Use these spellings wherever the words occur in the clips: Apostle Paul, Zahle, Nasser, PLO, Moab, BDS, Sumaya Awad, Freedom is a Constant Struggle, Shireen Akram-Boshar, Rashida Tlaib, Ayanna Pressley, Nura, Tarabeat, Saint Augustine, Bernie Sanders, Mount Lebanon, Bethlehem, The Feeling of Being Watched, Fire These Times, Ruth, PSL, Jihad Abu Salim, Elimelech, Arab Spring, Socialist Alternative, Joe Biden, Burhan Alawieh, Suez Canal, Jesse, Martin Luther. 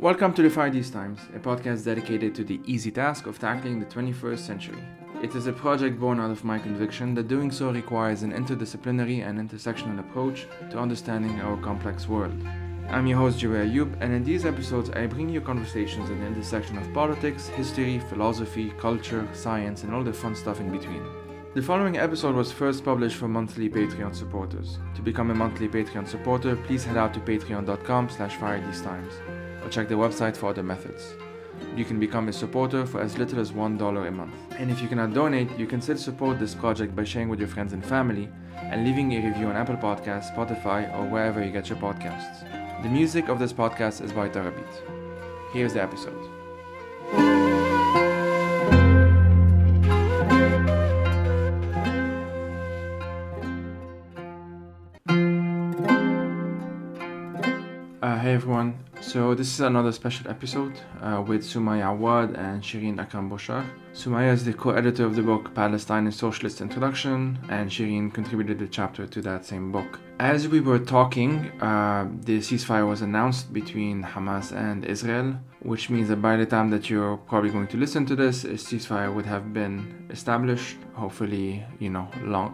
Welcome to the Fire These Times, a podcast dedicated to the easy task of tackling the 21st century. It is a project born out of my conviction that doing so requires an interdisciplinary and intersectional approach to understanding our complex world. I'm your host Jaira Youp, and in these episodes I bring you conversations at the intersection of politics, history, philosophy, culture, science, and all the fun stuff in between. The following episode was first published for monthly Patreon supporters. To become a monthly Patreon supporter, please head out to Patreon.com/firethesetimes. Or check the website for other methods. You can become a supporter for as little as $1 a month. And if you cannot donate, you can still support this project by sharing with your friends and family and leaving a review on Apple Podcasts, Spotify, or wherever you get your podcasts. The music of this podcast is by Tarabeat. Here's the episode. Hey everyone. So this is another special episode with Sumaya Awad and Shireen Akram-Boshar. Sumaya is the co-editor of the book Palestine: A Socialist Introduction, and Shireen contributed a chapter to that same book. As we were talking, the ceasefire was announced between Hamas and Israel, which means that by the time that you're probably going to listen to this, a ceasefire would have been established, hopefully, you know,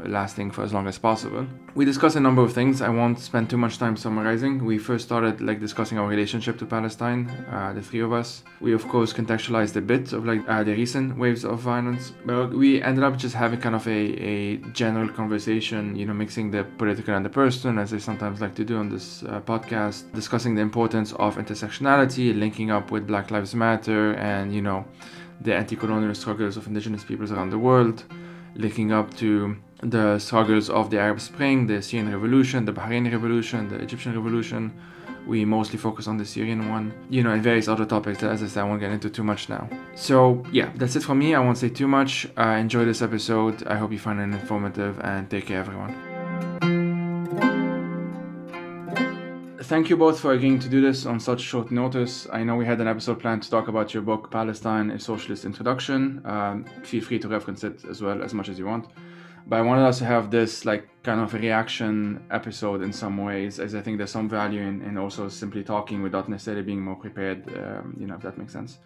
lasting for as long as possible. We discussed a number of things. I won't spend too much time summarizing. We first started discussing our relationship to Palestine, the three of us. We of course contextualized a bit of the recent waves of violence, but we ended up just having kind of a general conversation, you know, mixing the political and the personal, as I sometimes like to do on this podcast, discussing the importance of intersectionality, linking up with Black Lives Matter and, you know, the anti-colonial struggles of indigenous peoples around the world, linking up to the struggles of the Arab Spring, the Syrian revolution, the Bahraini revolution, the Egyptian revolution. We mostly focus on the Syrian one, you know, and various other topics that, as I said, I won't get into too much now. So yeah, that's it for me. I won't say too much. Enjoy this episode. I hope you find it informative, and take care, everyone. Thank you both for agreeing to do this on such short notice. I know we had an episode planned to talk about your book, Palestine: A Socialist Introduction. Feel free to reference it as well, as much as you want. But I wanted us to have this kind of a reaction episode in some ways, as I think there's some value in also simply talking without necessarily being more prepared, you know, if that makes sense.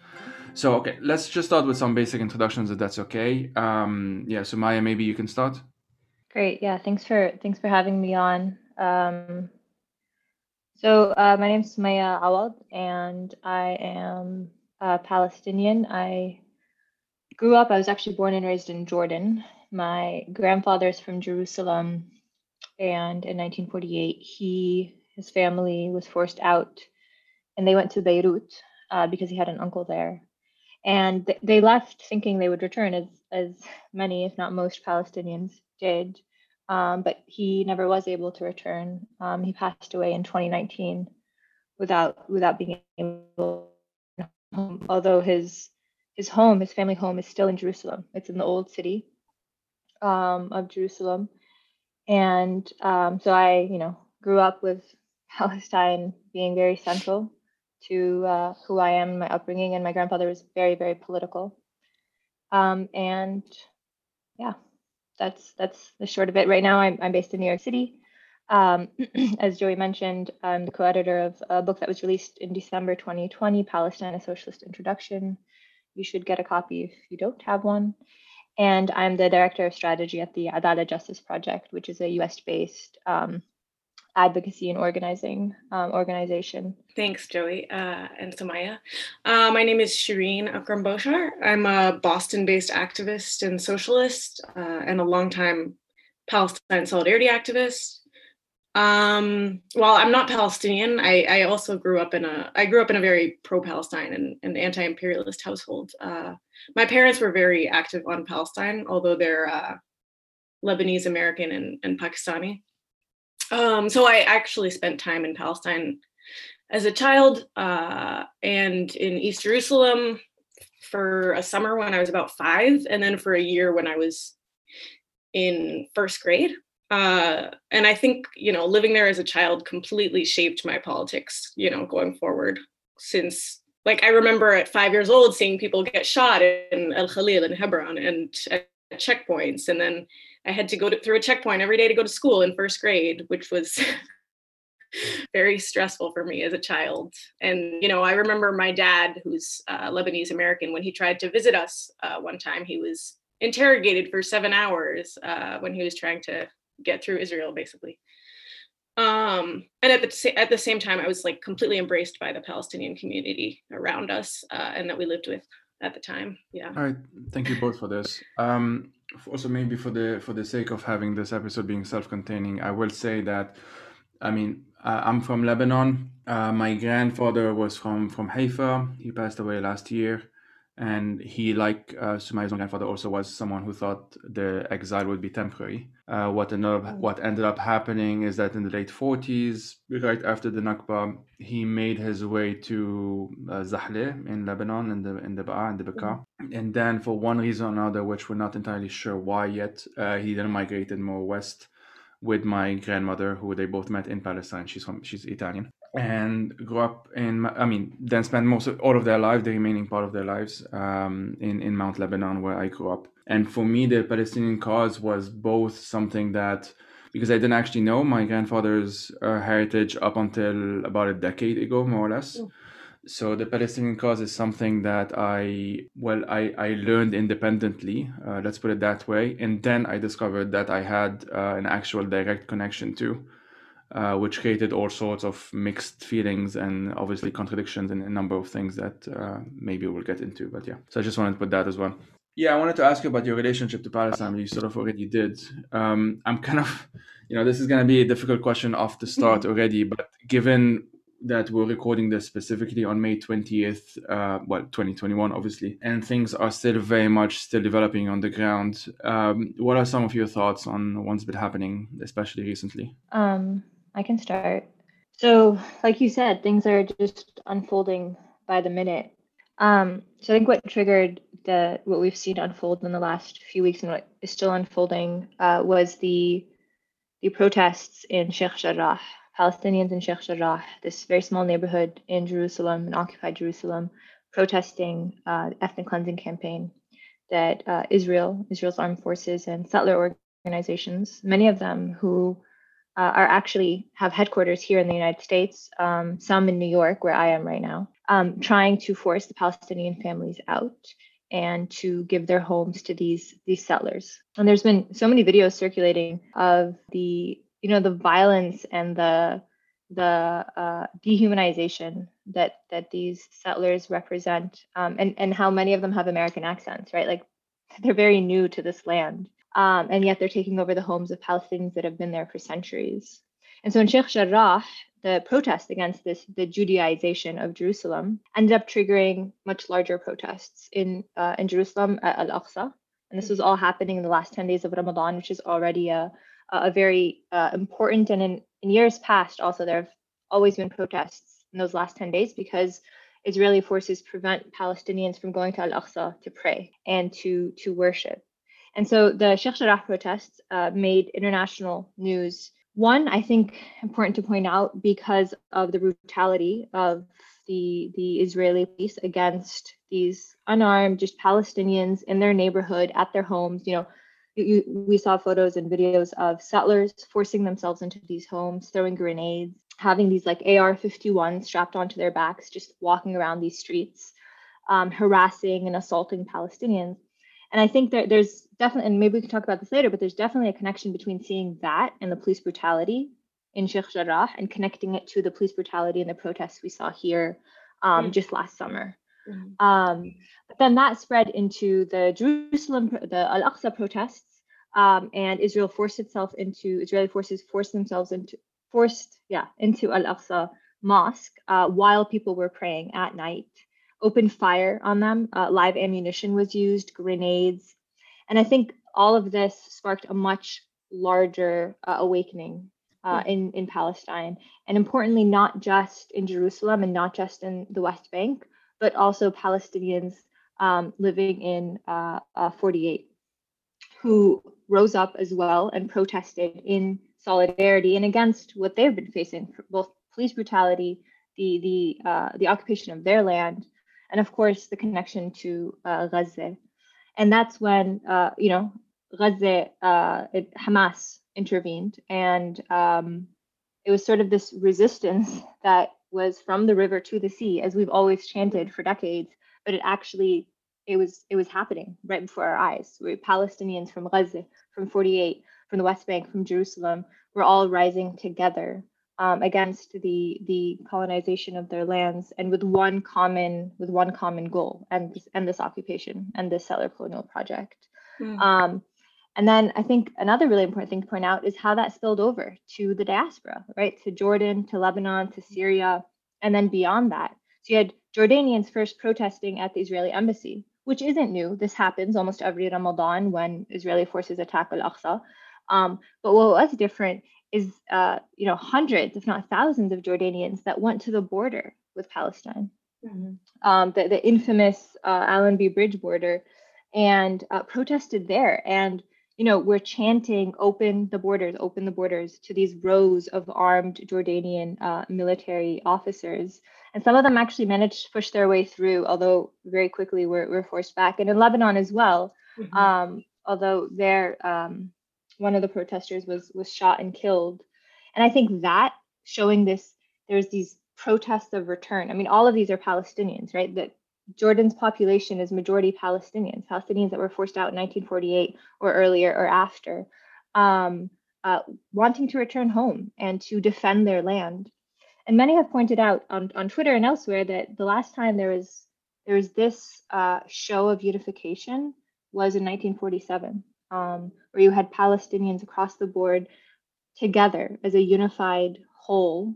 So, okay, let's just start with some basic introductions, if that's okay. Yeah, so Maya, maybe you can start. Great, yeah, thanks for having me on. So my name is Sumaya Awad, and I am Palestinian. I was actually born and raised in Jordan. My grandfather is from Jerusalem, and in 1948, his family was forced out, and they went to Beirut because he had an uncle there. And they left thinking they would return, as many, if not most, Palestinians did. But he never was able to return. He passed away in 2019 without being able to return home, although his family home is still in Jerusalem. It's in the old city of Jerusalem. And so I, you know, grew up with Palestine being very central to who I am, my upbringing, and my grandfather was very, very political. And yeah. That's the short of it. Right now, I'm based in New York City. As Joey mentioned, I'm the co-editor of a book that was released in December 2020, Palestine: A Socialist Introduction. You should get a copy if you don't have one. And I'm the director of strategy at the Adala Justice Project, which is a U.S.-based advocacy and organizing organization. Thanks, Joey and Sumaya. My name is Shireen Akram-Boshar. I'm a Boston-based activist and socialist and a longtime Palestine solidarity activist. While I'm not Palestinian, I also grew up in a very pro-Palestine and anti-imperialist household. My parents were very active on Palestine, although they're Lebanese American and Pakistani. So I actually spent time in Palestine as a child and in East Jerusalem for a summer when I was about 5, and then for a year when I was in first grade. And I think, you know, living there as a child completely shaped my politics, you know, going forward, since I remember at 5 years old seeing people get shot in El Khalil and Hebron and at checkpoints, and then I had to go through a checkpoint every day to go to school in first grade, which was very stressful for me as a child. And, you know, I remember my dad, who's Lebanese American, when he tried to visit us one time, he was interrogated for 7 hours when he was trying to get through Israel, basically. And at the same time, I was like completely embraced by the Palestinian community around us and that we lived with at the time. Yeah. All right. Thank you both for this. Also, maybe for the sake of having this episode being self-containing, I will say that, I mean, I'm from Lebanon. My grandfather was from Haifa. He passed away last year. And he, like Sumaya's grandfather, also was someone who thought the exile would be temporary. What ended up happening is that in the late 40s, right after the Nakba, he made his way to Zahle in Lebanon, in the Bekaa, and then for one reason or another, which we're not entirely sure why yet, he then migrated more west with my grandmother, who they both met in Palestine. She's Italian. And grew up then spent the remaining part of their lives in Mount Lebanon, where I grew up. And for me, the Palestinian cause was both something that, because I didn't actually know my grandfather's heritage up until about a decade ago, more or less. Mm. So the Palestinian cause is something that I learned independently, let's put it that way. And then I discovered that I had an actual direct connection to. Which created all sorts of mixed feelings and obviously contradictions in a number of things that maybe we'll get into. But yeah, so I just wanted to put that as well. Yeah, I wanted to ask you about your relationship to Palestine. You sort of already did. I'm kind of, this is going to be a difficult question off the start already. But given that we're recording this specifically on May 20th, 2021, obviously, and things are still very much still developing on the ground. What are some of your thoughts on what's been happening, especially recently? I can start. So, like you said, things are just unfolding by the minute. So I think what triggered what we've seen unfold in the last few weeks and what is still unfolding was the protests in Sheikh Jarrah. Palestinians in Sheikh Jarrah, this very small neighborhood in Jerusalem, in occupied Jerusalem, protesting the ethnic cleansing campaign that Israel's armed forces and settler organizations, many of them who are actually have headquarters here in the United States, some in New York, where I am right now, trying to force the Palestinian families out and to give their homes to these settlers. And there's been so many videos circulating of the violence and the dehumanization that these settlers represent, and how many of them have American accents, right? Like, they're very new to this land. And yet they're taking over the homes of Palestinians that have been there for centuries. And so in Sheikh Jarrah, the protest against the Judaization of Jerusalem ended up triggering much larger protests in Jerusalem at Al-Aqsa. And this was all happening in the last 10 days of Ramadan, which is already a very important, and in years past also there have always been protests in those last 10 days because Israeli forces prevent Palestinians from going to Al-Aqsa to pray and to worship. And so the Sheikh Jarrah protests made international news. One, I think, important to point out because of the brutality of the Israeli police against these unarmed, just Palestinians in their neighborhood, at their homes, we saw photos and videos of settlers forcing themselves into these homes, throwing grenades, having these like AR-51s strapped onto their backs, just walking around these streets, harassing and assaulting Palestinians. And I think that there's definitely, and maybe we can talk about this later, but there's definitely a connection between seeing that and the police brutality in Sheikh Jarrah and connecting it to the police brutality and the protests we saw here just last summer. Mm-hmm. But then that spread into the Al-Aqsa protests, and Israeli forces forced themselves into Al-Aqsa mosque while people were praying at night. Opened fire on them, live ammunition was used, grenades, and I think all of this sparked a much larger awakening in Palestine, and importantly, not just in Jerusalem and not just in the West Bank, but also Palestinians living in 48 who rose up as well and protested in solidarity and against what they've been facing, both police brutality, the occupation of their land, and of course the connection to Gaza. And that's when Gaza, Hamas intervened, and It was sort of this resistance that was from the river to the sea, as we've always chanted for decades, but it was happening right before our eyes. We were Palestinians from Gaza, from 48, from the West Bank, from Jerusalem, were all rising together against the colonization of their lands, and with one common goal and this occupation and this settler colonial project. Mm-hmm. And then I think another really important thing to point out is how that spilled over to the diaspora, right? To Jordan, to Lebanon, to Syria, and then beyond that. So you had Jordanians first protesting at the Israeli embassy, which isn't new. This happens almost every Ramadan when Israeli forces attack Al-Aqsa. But what was different is, hundreds, if not thousands of Jordanians that went to the border with Palestine, mm-hmm. The infamous Allenby Bridge border, and protested there. And we're chanting, open the borders to these rows of armed Jordanian military officers. And some of them actually managed to push their way through, although very quickly were forced back. And in Lebanon as well, mm-hmm. Although there, one of the protesters was shot and killed. And I think that showing this, there's these protests of return. I mean, all of these are Palestinians, right? That Jordan's population is majority Palestinians that were forced out in 1948 or earlier or after, wanting to return home and to defend their land. And many have pointed out on Twitter and elsewhere that the last time there was this show of unification was in 1947, where you had Palestinians across the board together as a unified whole,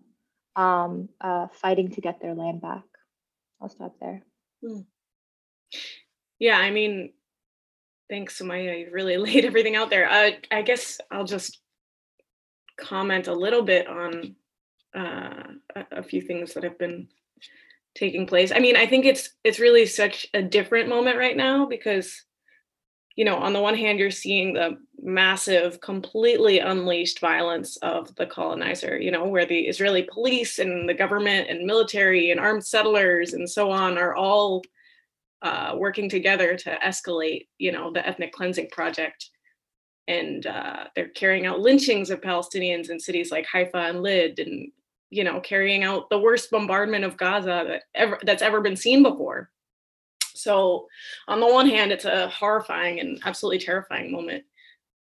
fighting to get their land back. I'll stop there. Yeah, I mean, thanks, Sumaya. You really laid everything out there. I guess I'll just comment a little bit on a few things that have been taking place. I mean, I think it's really such a different moment right now because, on the one hand, you're seeing the massive, completely unleashed violence of the colonizer, where the Israeli police and the government and military and armed settlers and so on are all working together to escalate, the ethnic cleansing project. And they're carrying out lynchings of Palestinians in cities like Haifa and Lid, and, carrying out the worst bombardment of Gaza that's ever been seen before. So on the one hand, it's a horrifying and absolutely terrifying moment.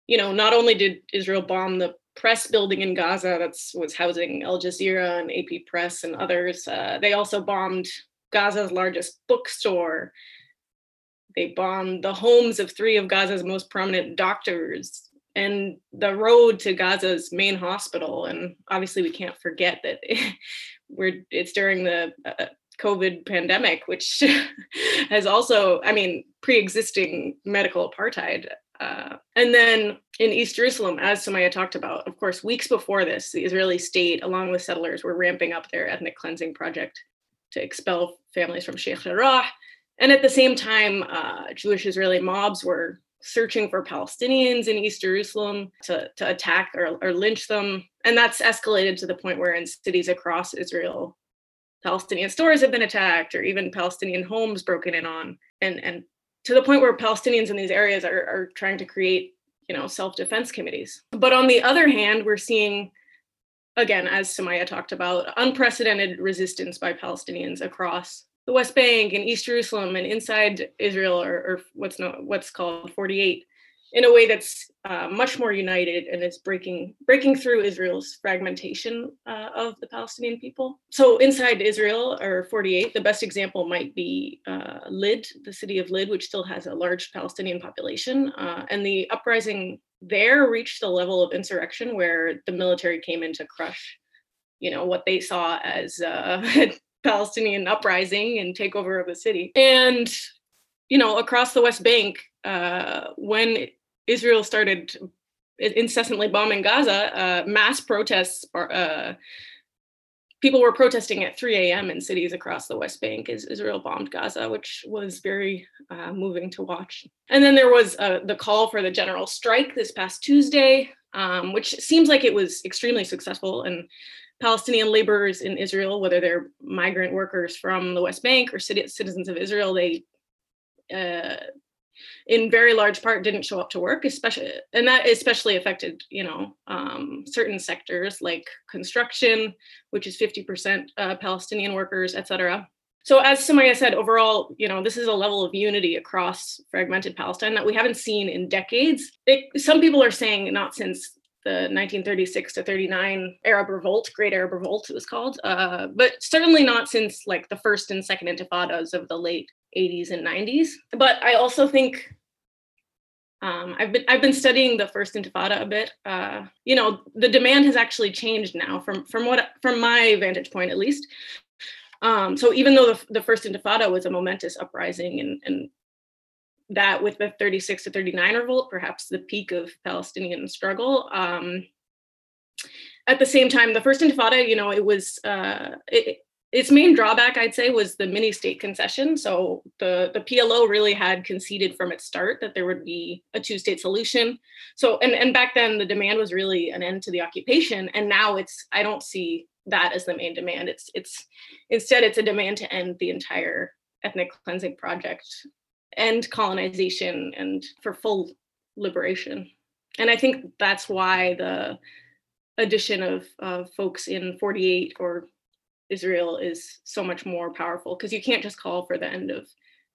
Not only did Israel bomb the press building in Gaza that was housing Al Jazeera and AP Press and others, they also bombed Gaza's largest bookstore. They bombed the homes of three of Gaza's most prominent doctors and the road to Gaza's main hospital. And obviously we can't forget that it's during the COVID pandemic, which has also, pre-existing medical apartheid. And then in East Jerusalem, as Sumaya talked about, of course, weeks before this, the Israeli state, along with settlers, were ramping up their ethnic cleansing project to expel families from Sheikh Jarrah. And at the same time, Jewish Israeli mobs were searching for Palestinians in East Jerusalem to attack or lynch them. And that's escalated to the point where in cities across Israel, Palestinian stores have been attacked or even Palestinian homes broken in on. And to the point where Palestinians in these areas are trying to create, self-defense committees. But on the other hand, we're seeing, again, as Sumaya talked about, unprecedented resistance by Palestinians across the West Bank and East Jerusalem and inside Israel, or what's called 48, in a way that's much more united and is breaking through Israel's fragmentation of the Palestinian people. So inside Israel, or 48, the best example might be Lid, the city of Lid, which still has a large Palestinian population. And the uprising there reached the level of insurrection where the military came in to crush, what they saw as Palestinian uprising and takeover of the city. And, across the West Bank, when Israel started incessantly bombing Gaza, mass protests, people were protesting at 3 a.m. in cities across the West Bank as Israel bombed Gaza, which was very moving to watch. And then there was the call for the general strike this past Tuesday, which seems like it was extremely successful. And Palestinian laborers in Israel, whether they're migrant workers from the West Bank or citizens of Israel, they in very large part didn't show up to work, especially, and that especially affected, you know, certain sectors like construction, which is 50% Palestinian workers, et cetera. So as Sumaya said, overall, you know, this is a level of unity across fragmented Palestine that we haven't seen in decades. Some people are saying not since the 1936 to 39 Arab Revolt, Great Arab Revolt it was called, but certainly not since like the first and second intifadas of the late 80s and 90s. But I also think I've been studying the first intifada a bit. You know, the demand has actually changed now from my vantage point at least. So even though the first intifada was a momentous uprising and that with the 36 to 39 revolt, perhaps the peak of Palestinian struggle. At the same time, the first intifada, you know, it was, its main drawback, I'd say, was the mini-state concession. So the PLO really had conceded from its start that there would be a two-state solution. So, and back then the demand was really an end to the occupation. And now it's, I don't see that as the main demand. It's instead, it's a demand to end the entire ethnic cleansing project, end colonization, and for full liberation. And I think that's why the addition of folks in 48 or Israel is so much more powerful, because you can't just call for the end of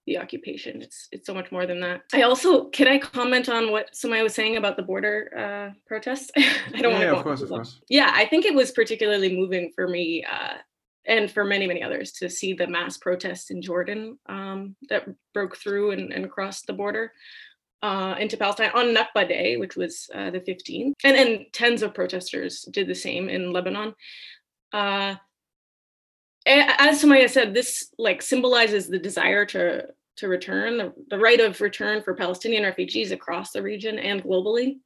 the occupation. It's so much more than that. I also, can I comment on what Sumaya was saying about the border protests? I don't want to. Yeah, of course. Yeah, I think it was particularly moving for me and for many, many others to see the mass protests in Jordan that broke through and crossed the border into Palestine on Nakba Day, which was the 15th. And tens of protesters did the same in Lebanon. As Sumaya said, this like symbolizes the desire to return, the right of return for Palestinian refugees across the region and globally.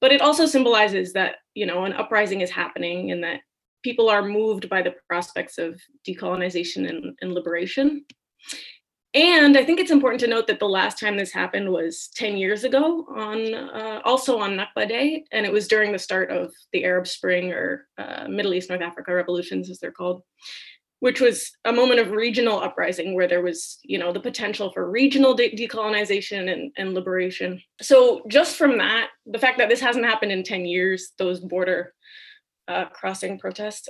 But it also symbolizes that, you know, an uprising is happening and that people are moved by the prospects of decolonization and liberation. And I think it's important to note that the last time this happened was 10 years ago, also on Nakba Day, and it was during the start of the Arab Spring or Middle East, North Africa revolutions, as they're called, which was a moment of regional uprising where there was, you know, the potential for regional decolonization and liberation. So just from that, the fact that this hasn't happened in 10 years, those border crossing protests,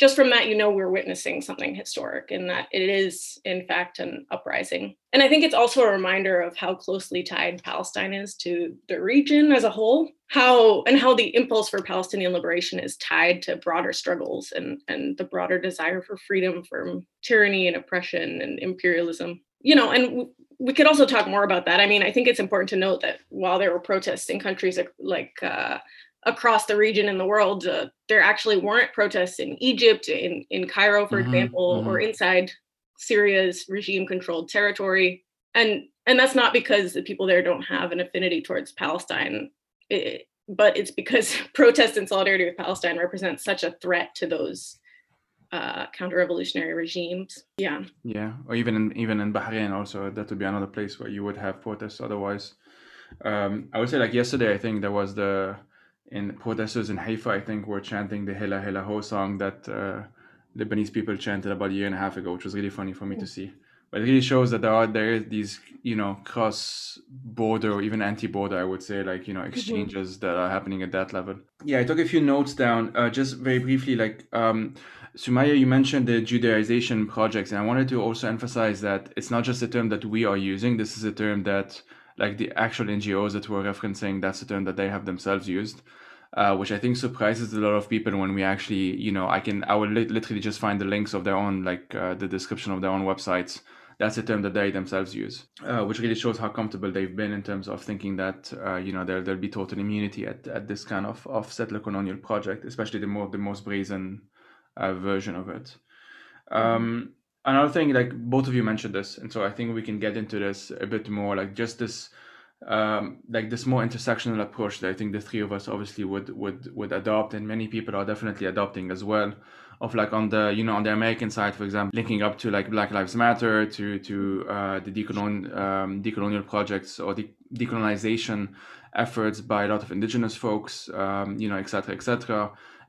just from that, you know, we're witnessing something historic and that it is, in fact, an uprising. And I think it's also a reminder of how closely tied Palestine is to the region as a whole, how the impulse for Palestinian liberation is tied to broader struggles and the broader desire for freedom from tyranny and oppression and imperialism. You know, and we could also talk more about that. I mean, I think it's important to note that while there were protests in countries like across the region and the world, there actually weren't protests in Egypt, in Cairo, for example, or inside Syria's regime-controlled territory. And that's not because the people there don't have an affinity towards Palestine, but it's because protest and solidarity with Palestine represents such a threat to those counter-revolutionary regimes. Yeah, or even in Bahrain also, that would be another place where you would have protests otherwise. I would say like yesterday, I think there was protesters in Haifa, I think, were chanting the Hela Hela Ho song that Lebanese people chanted about a year and a half ago, which was really funny for me to see. But it really shows that there is these, you know, cross-border or even anti-border, I would say, like, you know, exchanges that are happening at that level. Yeah, I took a few notes down just very briefly. Like, Sumaya, you mentioned the Judaization projects, and I wanted to also emphasize that it's not just a term that we are using. This is a term that, like, the actual NGOs that we're referencing, that's a term that they have themselves used. Which I think surprises a lot of people when we actually, you know, I will literally just find the links of their own, like the description of their own websites. That's a term that they themselves use, which really shows how comfortable they've been in terms of thinking that, you know, there'll be total immunity at this kind of settler colonial project, especially the most brazen version of it. Another thing, like both of you mentioned this, and so I think we can get into this a bit more, like just this. Like this more intersectional approach that I think the three of us obviously would adopt, and many people are definitely adopting as well, of like on the American side, for example, linking up to like Black Lives Matter, to the decolonial projects or the decolonization efforts by a lot of indigenous folks, you know, et cetera,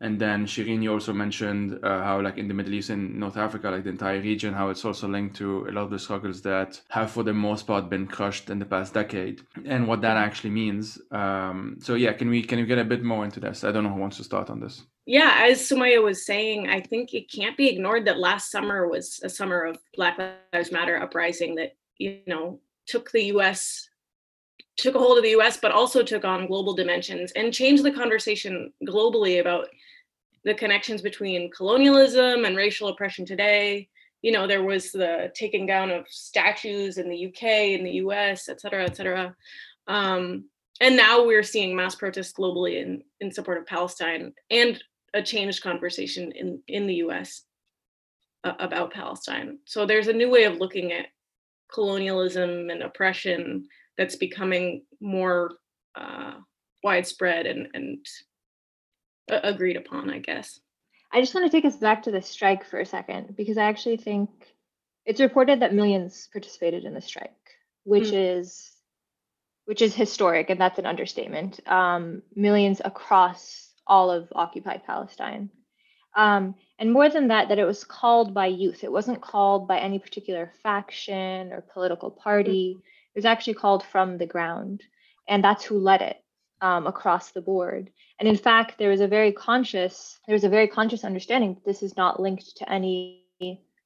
And then Shireen, you also mentioned how, like, in the Middle East and North Africa, like the entire region, how it's also linked to a lot of the struggles that have for the most part been crushed in the past decade, and what that actually means. So yeah, can we get a bit more into this? I don't know who wants to start on this. Yeah, as Sumaya was saying, I think it can't be ignored that last summer was a summer of Black Lives Matter uprising that, you know, took a hold of the US, but also took on global dimensions and changed the conversation globally about the connections between colonialism and racial oppression today. You know, there was the taking down of statues in the UK, in the US, et cetera, et cetera. And now we're seeing mass protests globally in support of Palestine, and a changed conversation in the US about Palestine. So there's a new way of looking at colonialism and oppression that's becoming more widespread and agreed upon, I guess. I just want to take us back to the strike for a second, because I actually think it's reported that millions participated in the strike, which is historic, and that's an understatement. Millions across all of occupied Palestine. And more than that, that it was called by youth. It wasn't called by any particular faction or political party. It was actually called from the ground, and that's who led it across the board. And in fact, there was a very conscious understanding that this is not linked to any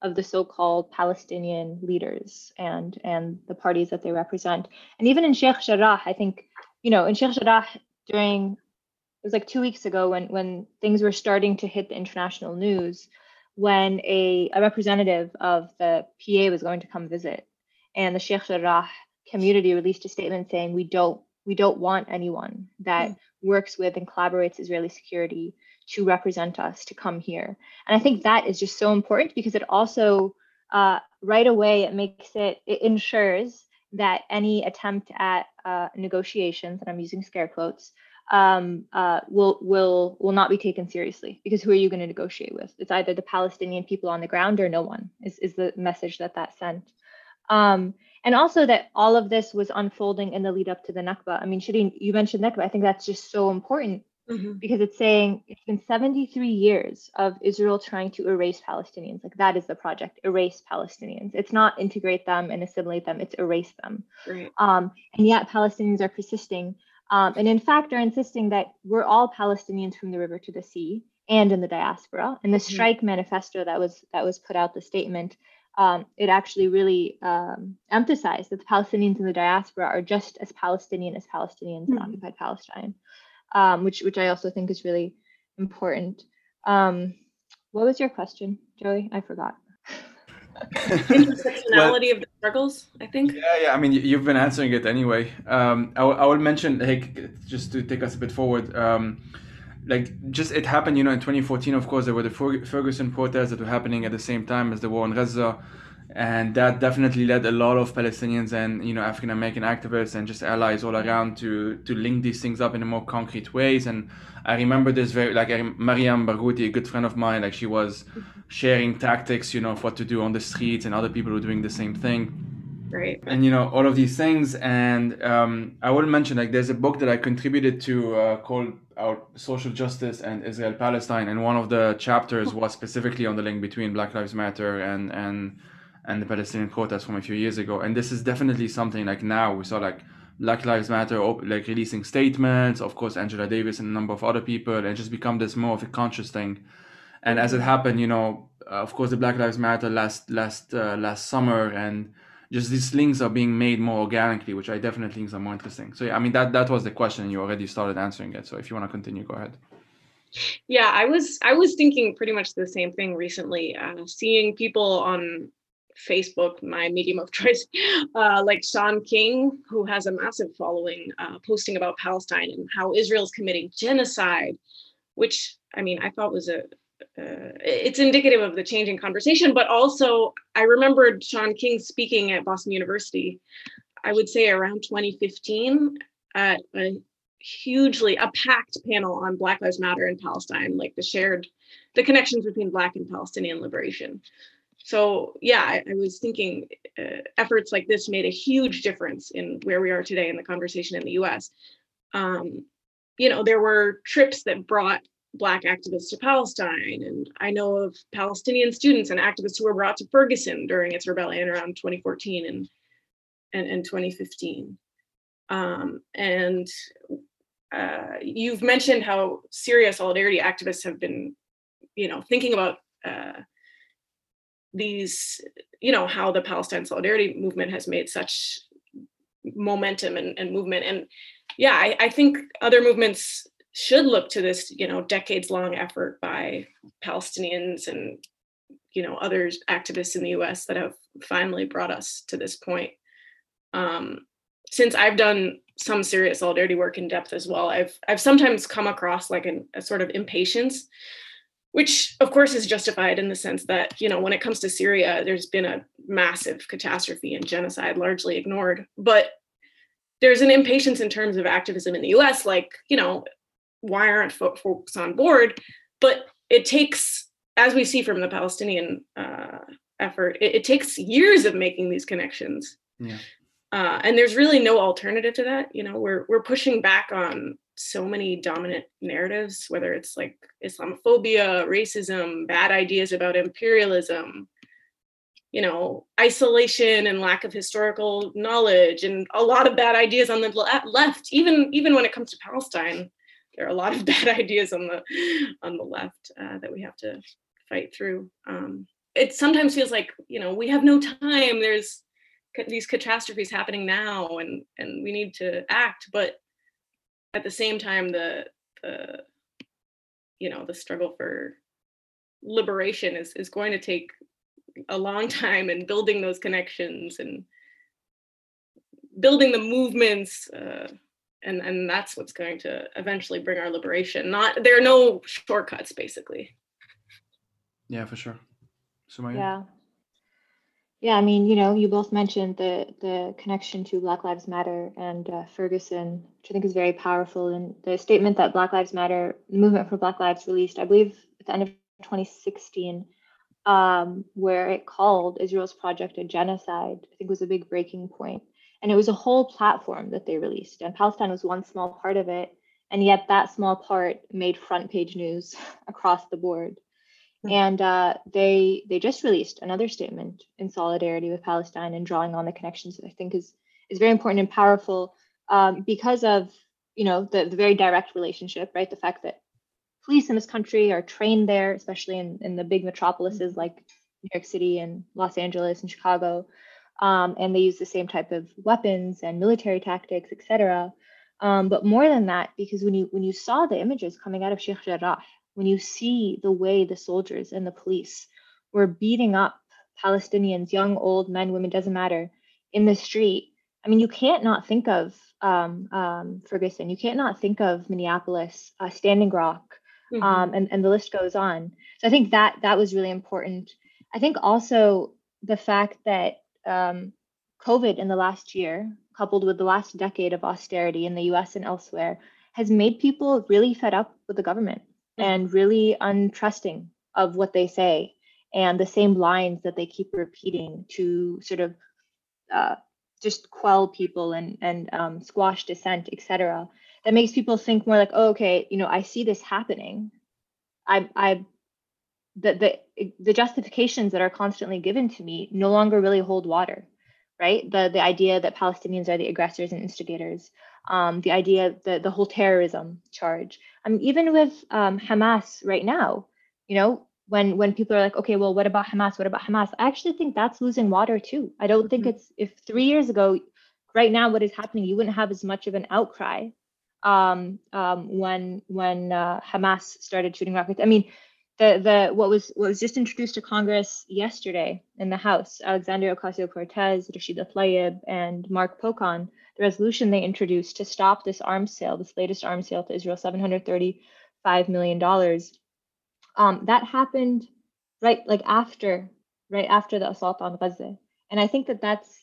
of the so-called Palestinian leaders and the parties that they represent. And even in Sheikh Jarrah, I think, you know, in Sheikh Jarrah it was like 2 weeks ago when things were starting to hit the international news, when a representative of the PA was going to come visit, and the Sheikh Jarrah community released a statement saying, we don't want anyone that works with and collaborates Israeli security to represent us to come here. And I think that is just so important, because it also right away it ensures that any attempt at negotiations, and I'm using scare quotes, will not be taken seriously, because who are you going to negotiate with? It's either the Palestinian people on the ground or no one is the message that sent. And also that all of this was unfolding in the lead up to the Nakba. I mean, Shireen, you mentioned Nakba. I think that's just so important, because it's saying it's been 73 years of Israel trying to erase Palestinians. Like, that is the project, erase Palestinians. It's not integrate them and assimilate them, it's erase them. Right. And yet Palestinians are persisting. And in fact are insisting that we're all Palestinians from the river to the sea and in the diaspora. And the strike manifesto that was put out, the statement, it actually really emphasized that the Palestinians in the diaspora are just as Palestinians in occupied Palestine, which I also think is really important. What was your question, Joey? I forgot. Intersectionality of the struggles, I think. Yeah. I mean, you've been answering it anyway. I will mention, like, just to take us a bit forward. Like, just it happened, you know, in 2014, of course, there were the Ferguson protests that were happening at the same time as the war in Gaza. And that definitely led a lot of Palestinians and, you know, African-American activists and just allies all around to link these things up in a more concrete ways. And I remember this very, like, Mariam Barghouti, a good friend of mine, like, she was sharing tactics, you know, of what to do on the streets, and other people were doing the same thing. Right. And, you know, all of these things. And I will mention, like, there's a book that I contributed to called Our Social Justice and Israel Palestine. And one of the chapters was specifically on the link between Black Lives Matter and the Palestinian protests from a few years ago. And this is definitely something, like, now we saw, like, Black Lives Matter, like, releasing statements, of course, Angela Davis and a number of other people, and just become this more of a conscious thing. And as it happened, you know, of course, the Black Lives Matter last summer, and just these links are being made more organically, which I definitely think are more interesting. So, yeah, I mean, that was the question. You already started answering it. So if you want to continue, go ahead. Yeah, I was thinking pretty much the same thing recently, seeing people on Facebook, my medium of choice, like Shaun King, who has a massive following, posting about Palestine and how Israel's committing genocide, which, I mean, I thought was it's indicative of the changing conversation. But also, I remembered Shaun King speaking at Boston University, I would say around 2015, at a packed panel on Black Lives Matter in Palestine, like the connections between Black and Palestinian liberation. So yeah, I was thinking efforts like this made a huge difference in where we are today in the conversation in the US. You know, there were trips that brought Black activists to Palestine. And I know of Palestinian students and activists who were brought to Ferguson during its rebellion around 2014 and 2015. You've mentioned how Syria solidarity activists have been, thinking about these, how the Palestine solidarity movement has made such momentum and movement. And yeah, I think other movements should look to this, decades long effort by Palestinians and, other activists in the US that have finally brought us to this point. Since I've done some serious solidarity work in depth as well, I've sometimes come across like a sort of impatience, which of course is justified in the sense that, when it comes to Syria, there's been a massive catastrophe and genocide largely ignored, but there's an impatience in terms of activism in the US, like, why aren't folks on board? But it takes, as we see from the Palestinian effort, it takes years of making these connections. Yeah. And there's really no alternative to that. We're pushing back on so many dominant narratives, whether it's like Islamophobia, racism, bad ideas about imperialism, isolation and lack of historical knowledge, and a lot of bad ideas on the left. Even when it comes to Palestine, there are a lot of bad ideas on the left that we have to fight through. It sometimes feels like, we have no time. There's these catastrophes happening now, and we need to act. But at the same time, the struggle for liberation is going to take a long time, and building those connections and building the movements, and that's what's going to eventually bring our liberation. There are no shortcuts, basically. Yeah, for sure. Sumaya? Yeah, I mean, you both mentioned the connection to Black Lives Matter and Ferguson, which I think is very powerful. And the statement that Black Lives Matter, Movement for Black Lives released, I believe at the end of 2016, where it called Israel's project a genocide, I think was a big breaking point. And it was a whole platform that they released, and Palestine was one small part of it. And yet that small part made front page news across the board. And they just released another statement in solidarity with Palestine and drawing on the connections that I think is very important and powerful, because of, the very direct relationship, right? The fact that police in this country are trained there, especially in the big metropolises like New York City and Los Angeles and Chicago. And they use the same type of weapons and military tactics, et cetera. But more than that, because when you saw the images coming out of Sheikh Jarrah, when you see the way the soldiers and the police were beating up Palestinians, young, old, men, women, doesn't matter, in the street, I mean, you can't not think of Ferguson, you can't not think of Minneapolis, Standing Rock, and the list goes on. So I think that was really important. I think also the fact that COVID in the last year, coupled with the last decade of austerity in the US and elsewhere, has made people really fed up with the government and really untrusting of what they say and the same lines that they keep repeating to sort of just quell people and squash dissent, etc. That makes people think more like, oh, okay, I see this happening. The justifications that are constantly given to me no longer really hold water, right? The idea that Palestinians are the aggressors and instigators, the idea that the whole terrorism charge, even with Hamas right now, when people are like, okay, well, what about Hamas? I actually think that's losing water too. I don't think it's, if 3 years ago, right now, what is happening, you wouldn't have as much of an outcry when Hamas started shooting rockets. I mean, what was just introduced to Congress yesterday in the House, Alexandria Ocasio-Cortez, Rashida Tlaib, and Mark Pocan, the resolution they introduced to stop this arms sale, this latest arms sale to Israel, $735 million. That happened right after the assault on Gaza. And I think that's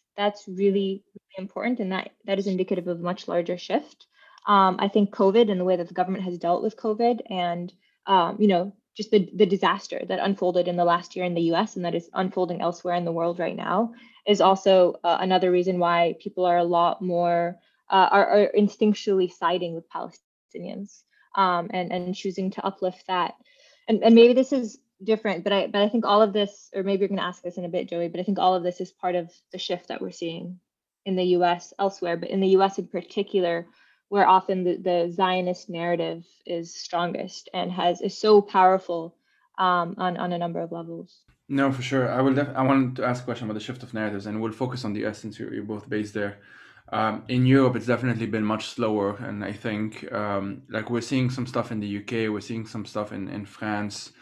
really, really important, and that is indicative of a much larger shift. I think COVID and the way that the government has dealt with COVID and, just the disaster that unfolded in the last year in the US and that is unfolding elsewhere in the world right now is also another reason why people are a lot more, are instinctually siding with Palestinians and choosing to uplift that. And maybe this is different, but I think all of this, or maybe you're going to ask this in a bit, Joey, but I think all of this is part of the shift that we're seeing in the U.S. elsewhere, but in the U.S. in particular, where often the Zionist narrative is strongest and is so powerful on a number of levels. No, for sure. I wanted to ask a question about the shift of narratives, and we'll focus on the U.S. since you're both based there. In Europe, it's definitely been much slower, and I think like we're seeing some stuff in the UK, we're seeing some stuff in France,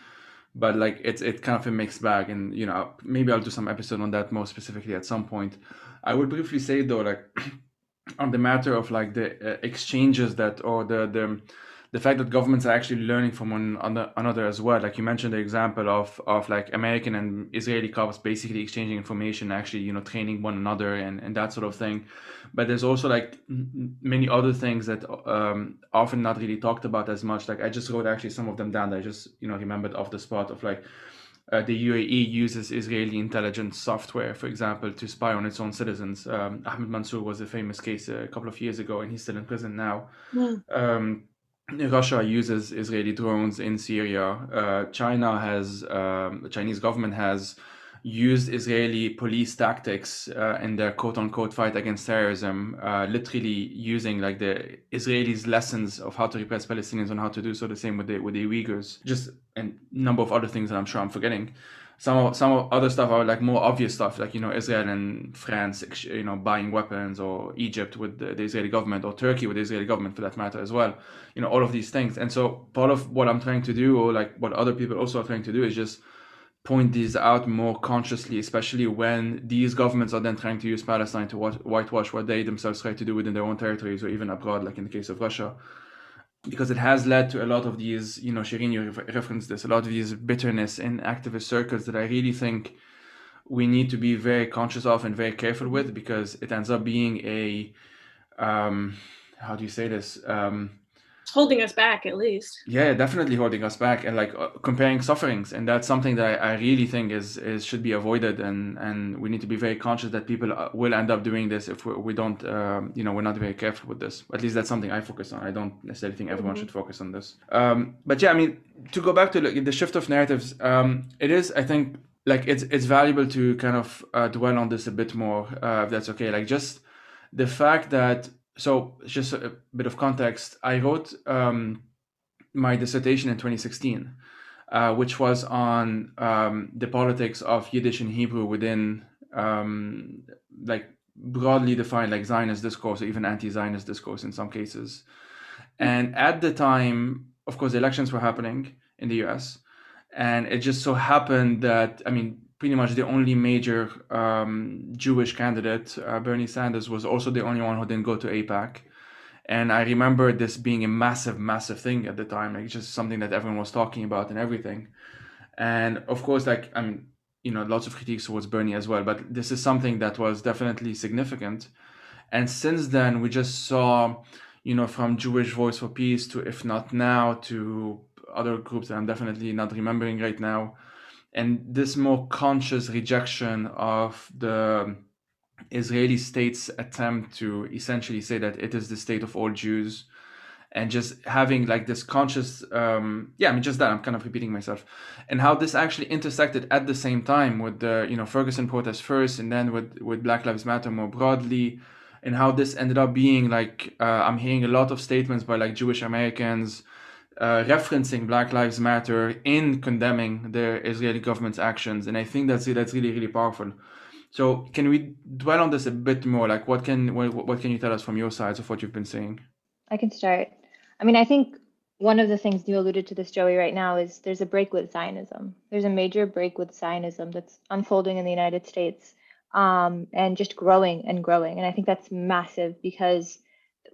but like it's kind of a mixed bag, and you know, maybe I'll do some episode on that more specifically at some point. I would briefly say though, like on the matter of like the exchanges that, or the fact that governments are actually learning from one another as well. Like you mentioned the example of like American and Israeli cops basically exchanging information, actually, you know, training one another and that sort of thing. But there's also like many other things that often not really talked about as much. Like I just wrote actually some of them down that I just, you know, remembered off the spot of like the UAE uses Israeli intelligence software, for example, to spy on its own citizens. Ahmed Mansour was a famous case a couple of years ago, and he's still in prison now. Yeah. Russia uses Israeli drones in Syria. The Chinese government has used Israeli police tactics in their quote-unquote fight against terrorism, literally using like the Israelis' lessons of how to repress Palestinians and how to do so. The same with the Uyghurs, just a number of other things that I'm sure I'm forgetting. Some other stuff are like more obvious stuff, like, you know, Israel and France, you know, buying weapons, or Egypt with the Israeli government, or Turkey with the Israeli government for that matter as well. You know, all of these things. And so part of what I'm trying to do, or like what other people also are trying to do, is just point these out more consciously, especially when these governments are then trying to use Palestine to whitewash what they themselves try to do within their own territories, or even abroad, like in the case of Russia. Because it has led to a lot of these, you know, Shireen, you referenced this, a lot of these bitterness in activist circles that I really think we need to be very conscious of and very careful with, because it ends up being a, how do you say this? Holding us back, at least. Yeah, definitely holding us back, and like comparing sufferings. And that's something that I really think is should be avoided. And we need to be very conscious that people will end up doing this if we don't, you know, we're not very careful with this. At least that's something I focus on. I don't necessarily think everyone should focus on this. But yeah, I mean, to go back to the shift of narratives, it is, I think, like it's valuable to kind of dwell on this a bit more, if that's okay. Like just the fact that, so just a bit of context, I wrote my dissertation in 2016, which was on the politics of Yiddish and Hebrew within like broadly defined like Zionist discourse, or even anti-Zionist discourse in some cases. And at the time, of course, the elections were happening in the US. And it just so happened that, I mean, pretty much the only major Jewish candidate, Bernie Sanders, was also the only one who didn't go to AIPAC. And I remember this being a massive, massive thing at the time, like just something that everyone was talking about and everything. And of course, like, I mean, you know, lots of critiques towards Bernie as well, but this is something that was definitely significant. And since then, we just saw, you know, from Jewish Voice for Peace to If Not Now to other groups that I'm definitely not remembering right now, and this more conscious rejection of the Israeli state's attempt to essentially say that it is the state of all Jews, and just having like this conscious, just that, I'm kind of repeating myself, and how this actually intersected at the same time with the, you know, Ferguson protest first, and then with Black Lives Matter more broadly, and how this ended up being like, I'm hearing a lot of statements by like Jewish Americans referencing Black Lives Matter in condemning the Israeli government's actions. And I think that's really, really powerful. So can we dwell on this a bit more? Like what can you tell us from your sides of what you've been seeing? I can start. I mean, I think one of the things you alluded to this, Joey, right now is there's a break with Zionism. There's a major break with Zionism that's unfolding in the United States and just growing and growing. And I think that's massive, because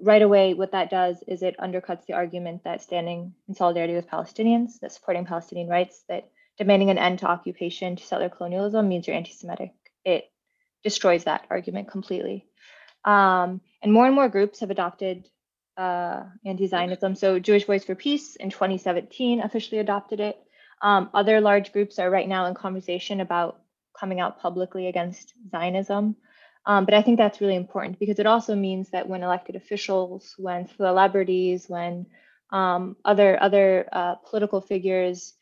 right away, what that does is it undercuts the argument that standing in solidarity with Palestinians, that supporting Palestinian rights, that demanding an end to occupation, to settler colonialism, means you're anti-Semitic. It destroys that argument completely. And more groups have adopted anti-Zionism. So Jewish Voice for Peace in 2017 officially adopted it. Other large groups are right now in conversation about coming out publicly against Zionism. But I think that's really important, because it also means that when elected officials, when celebrities, when other political figures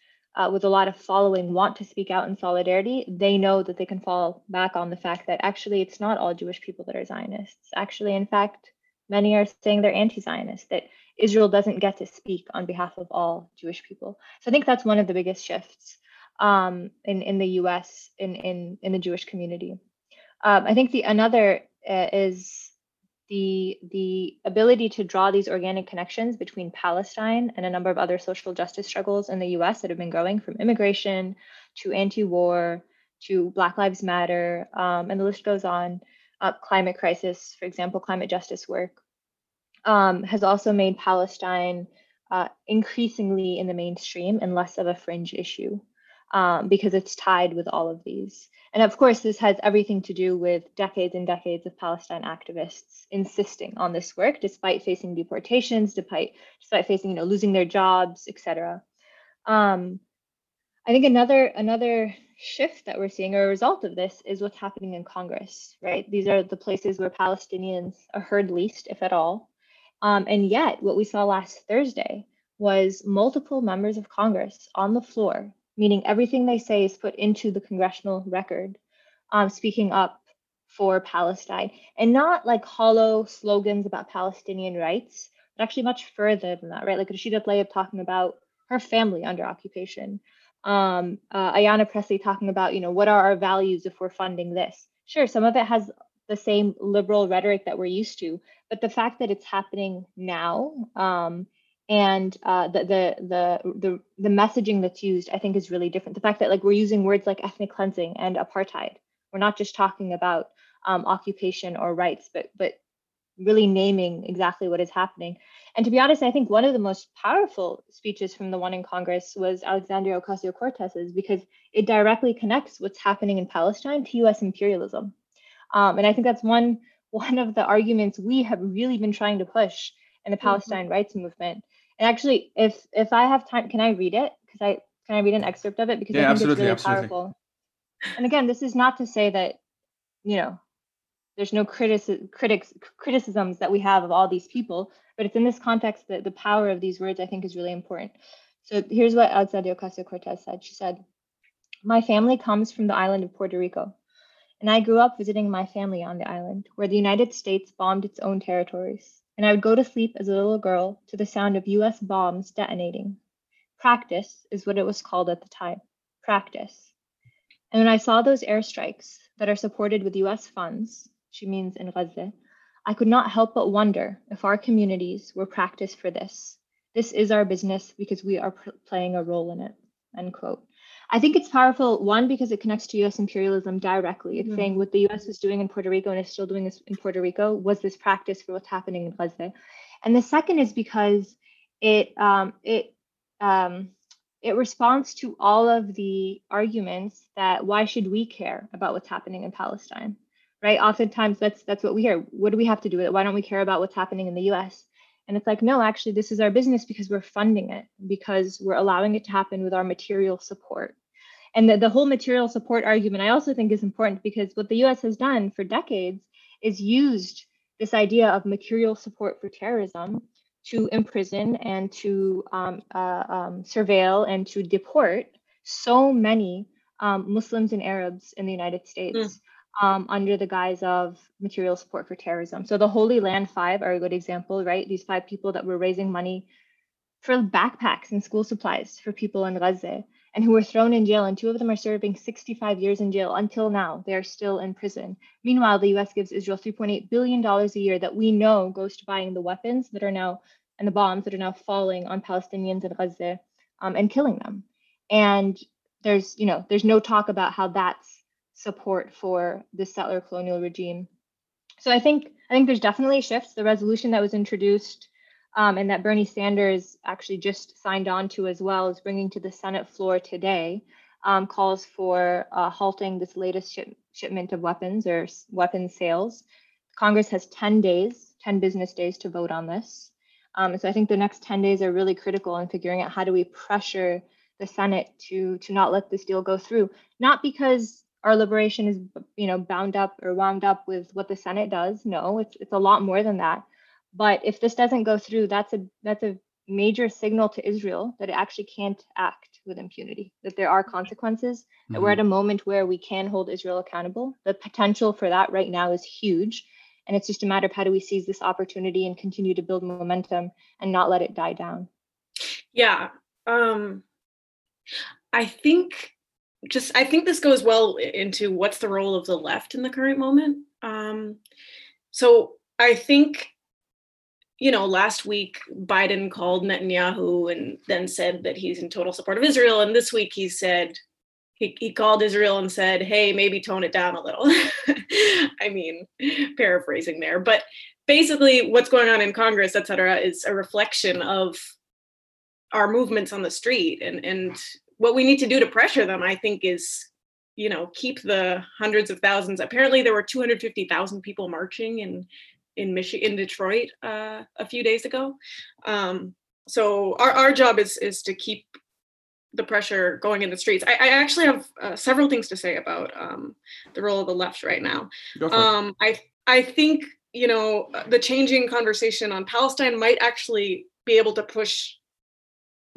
with a lot of following want to speak out in solidarity, they know that they can fall back on the fact that actually it's not all Jewish people that are Zionists. Actually, in fact, many are saying they're anti-Zionist, that Israel doesn't get to speak on behalf of all Jewish people. So I think that's one of the biggest shifts in the US, in the Jewish community. I think another is the ability to draw these organic connections between Palestine and a number of other social justice struggles in the US that have been growing, from immigration to anti-war to Black Lives Matter, and the list goes on. Climate crisis, for example, climate justice work, has also made Palestine increasingly in the mainstream and less of a fringe issue, because it's tied with all of these. And of course, this has everything to do with decades and decades of Palestine activists insisting on this work, despite facing deportations, despite facing, losing their jobs, etc. I think another shift that we're seeing, or a result of this, is what's happening in Congress, right? These are the places where Palestinians are heard least, if at all. And yet what we saw last Thursday was multiple members of Congress on the floor, meaning everything they say is put into the congressional record, speaking up for Palestine, and not like hollow slogans about Palestinian rights, but actually much further than that, right? Like Rashida Tlaib talking about her family under occupation. Ayanna Pressley talking about, what are our values if we're funding this? Sure, some of it has the same liberal rhetoric that we're used to, but the fact that it's happening now, and the messaging that's used, I think, is really different. The fact that we're using words like ethnic cleansing and apartheid, we're not just talking about occupation or rights, but really naming exactly what is happening. And to be honest, I think one of the most powerful speeches from the one in Congress was Alexandria Ocasio-Cortez's, because it directly connects what's happening in Palestine to US imperialism. And I think that's one of the arguments we have really been trying to push in the Palestine rights movement. And actually, if I have time, can I read it? Because I read an excerpt of it? Because I think it's really powerful. And again, this is not to say that, there's no criticisms that we have of all these people, but it's in this context that the power of these words, I think, is really important. So here's what Alexandria Ocasio-Cortez said. She said, "My family comes from the island of Puerto Rico, and I grew up visiting my family on the island, where the United States bombed its own territories. And I would go to sleep as a little girl to the sound of US bombs detonating. Practice is what it was called at the time, practice. And when I saw those airstrikes that are supported with US funds," she means in Gaza, "I could not help but wonder if our communities were practiced for this. This is our business because we are playing a role in it," end quote. I think it's powerful, one, because it connects to US imperialism directly. It's saying what the US was doing in Puerto Rico and is still doing this in Puerto Rico was this practice for what's happening in Gaza. And the second is because it responds to all of the arguments that why should we care about what's happening in Palestine, right? Oftentimes that's what we hear. What do we have to do with it? Why don't we care about what's happening in the US? And it's no, actually, this is our business because we're funding it, because we're allowing it to happen with our material support. And the whole material support argument, I also think, is important, because what the US has done for decades is used this idea of material support for terrorism to imprison and to surveil and to deport so many Muslims and Arabs in the United States under the guise of material support for terrorism. So the Holy Land Five are a good example, right? These five people that were raising money for backpacks and school supplies for people in Gaza, and who were thrown in jail, and two of them are serving 65 years in jail until now. They are still in prison. Meanwhile, the US gives Israel $3.8 billion a year that we know goes to buying the weapons that are now, and the bombs that are now falling on Palestinians in Gaza, and killing them. And there's no talk about how that's support for the settler colonial regime. So I think there's definitely shifts. The resolution that was introduced and that Bernie Sanders actually just signed on to as well, is bringing to the Senate floor today, calls for halting this latest shipment of weapons or weapon sales. Congress has 10 business days to vote on this. So I think the next 10 days are really critical in figuring out how do we pressure the Senate to not let this deal go through, not because our liberation is bound up or wound up with what the Senate does. No, it's a lot more than that. But if this doesn't go through, that's a major signal to Israel that it actually can't act with impunity, that there are consequences, mm-hmm. that we're at a moment where we can hold Israel accountable. The potential for that right now is huge. And it's just a matter of how do we seize this opportunity and continue to build momentum and not let it die down. Yeah. I think this goes well into what's the role of the left in the current moment. So I think, you know, last week Biden called Netanyahu and then said that he's in total support of Israel. And this week he said, he called Israel and said, hey, maybe tone it down a little. I mean, paraphrasing there. But basically what's going on in Congress, et cetera, is a reflection of our movements on the street. And what we need to do to pressure them, I think, is, you know, keep the hundreds of thousands. Apparently there were 250,000 people marching in Detroit a few days ago. So our job is to keep the pressure going in the streets. I actually have several things to say about the role of the left right now. I think, you know, the changing conversation on Palestine might actually be able to push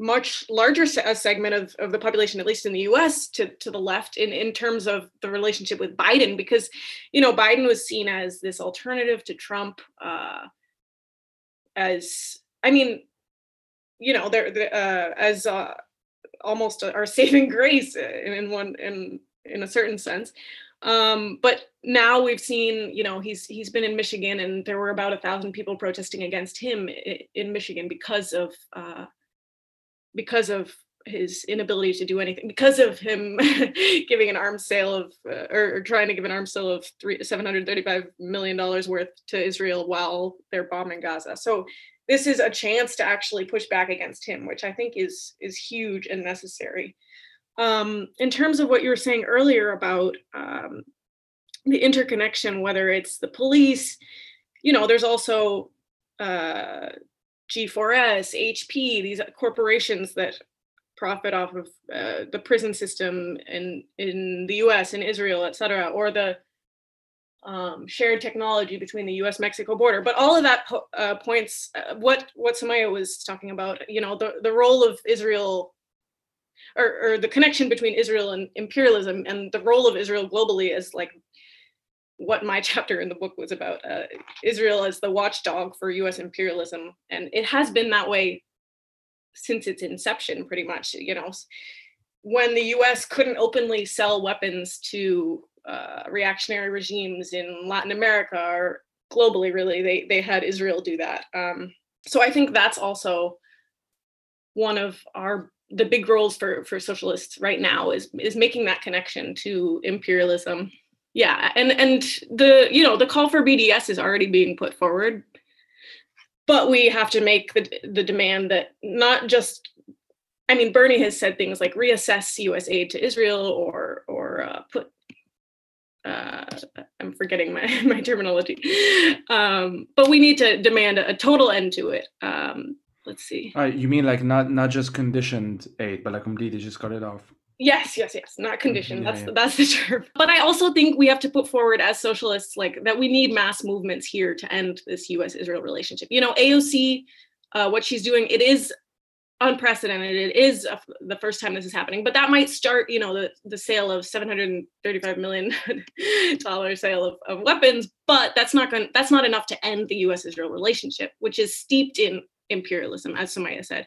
much larger segment of the population, at least in the US, to the left in terms of the relationship with Biden, because, you know, Biden was seen as this alternative to Trump, as almost our saving grace in a certain sense. But now we've seen, you know, he's been in Michigan and there were about 1,000 people protesting against him in Michigan because of his inability to do anything, because of him giving an arms sale of, or trying to give an arms sale of $735 million worth to Israel while they're bombing Gaza. So this is a chance to actually push back against him, which I think is huge and necessary. In terms of what you were saying earlier about the interconnection, whether it's the police, you know, there's also G4S, HP, these corporations that profit off of the prison system in the US and Israel, et cetera, or the shared technology between the US-Mexico border. But all of that points, what Sumaya was talking about, you know, the role of Israel or the connection between Israel and imperialism and the role of Israel globally as like what my chapter in the book was about, Israel as the watchdog for US imperialism. And it has been that way since its inception, pretty much, you know, when the US couldn't openly sell weapons to reactionary regimes in Latin America or globally, really, they had Israel do that. So I think that's also one of the big roles for socialists right now is making that connection to imperialism. Yeah, and the, you know, the call for BDS is already being put forward, but we have to make the demand that not just, I mean, Bernie has said things like reassess U.S. aid to Israel or I'm forgetting my terminology, but we need to demand a total end to it. Let's see. You mean like not just conditioned aid, but like completely just cut it off. Yes. Not conditioned. That's the term. But I also think we have to put forward as socialists, like that we need mass movements here to end this U.S.-Israel relationship. You know, AOC, what she's doing, it is unprecedented. It is the first time this is happening. But that might start, you know, the sale of $735 million sale of weapons. But that's not enough to end the U.S.-Israel relationship, which is steeped in imperialism, as Sumaya said.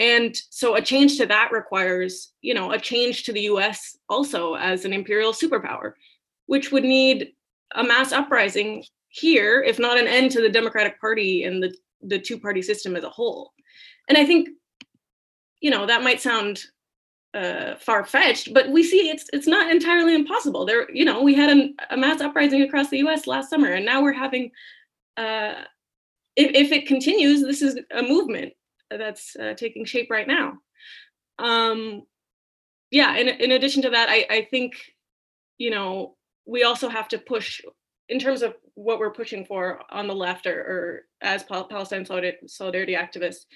And so a change to that requires, you know, a change to the US also as an imperial superpower, which would need a mass uprising here, if not an end to the Democratic Party and the two-party system as a whole. And I think, you know, that might sound far-fetched, but we see it's not entirely impossible. There, you know, we had a mass uprising across the US last summer, and now we're having, if it continues, this is a movement that's taking shape right now. In addition to that, I think, you know, we also have to push in terms of what we're pushing for on the left or as Palestine Solidarity activists,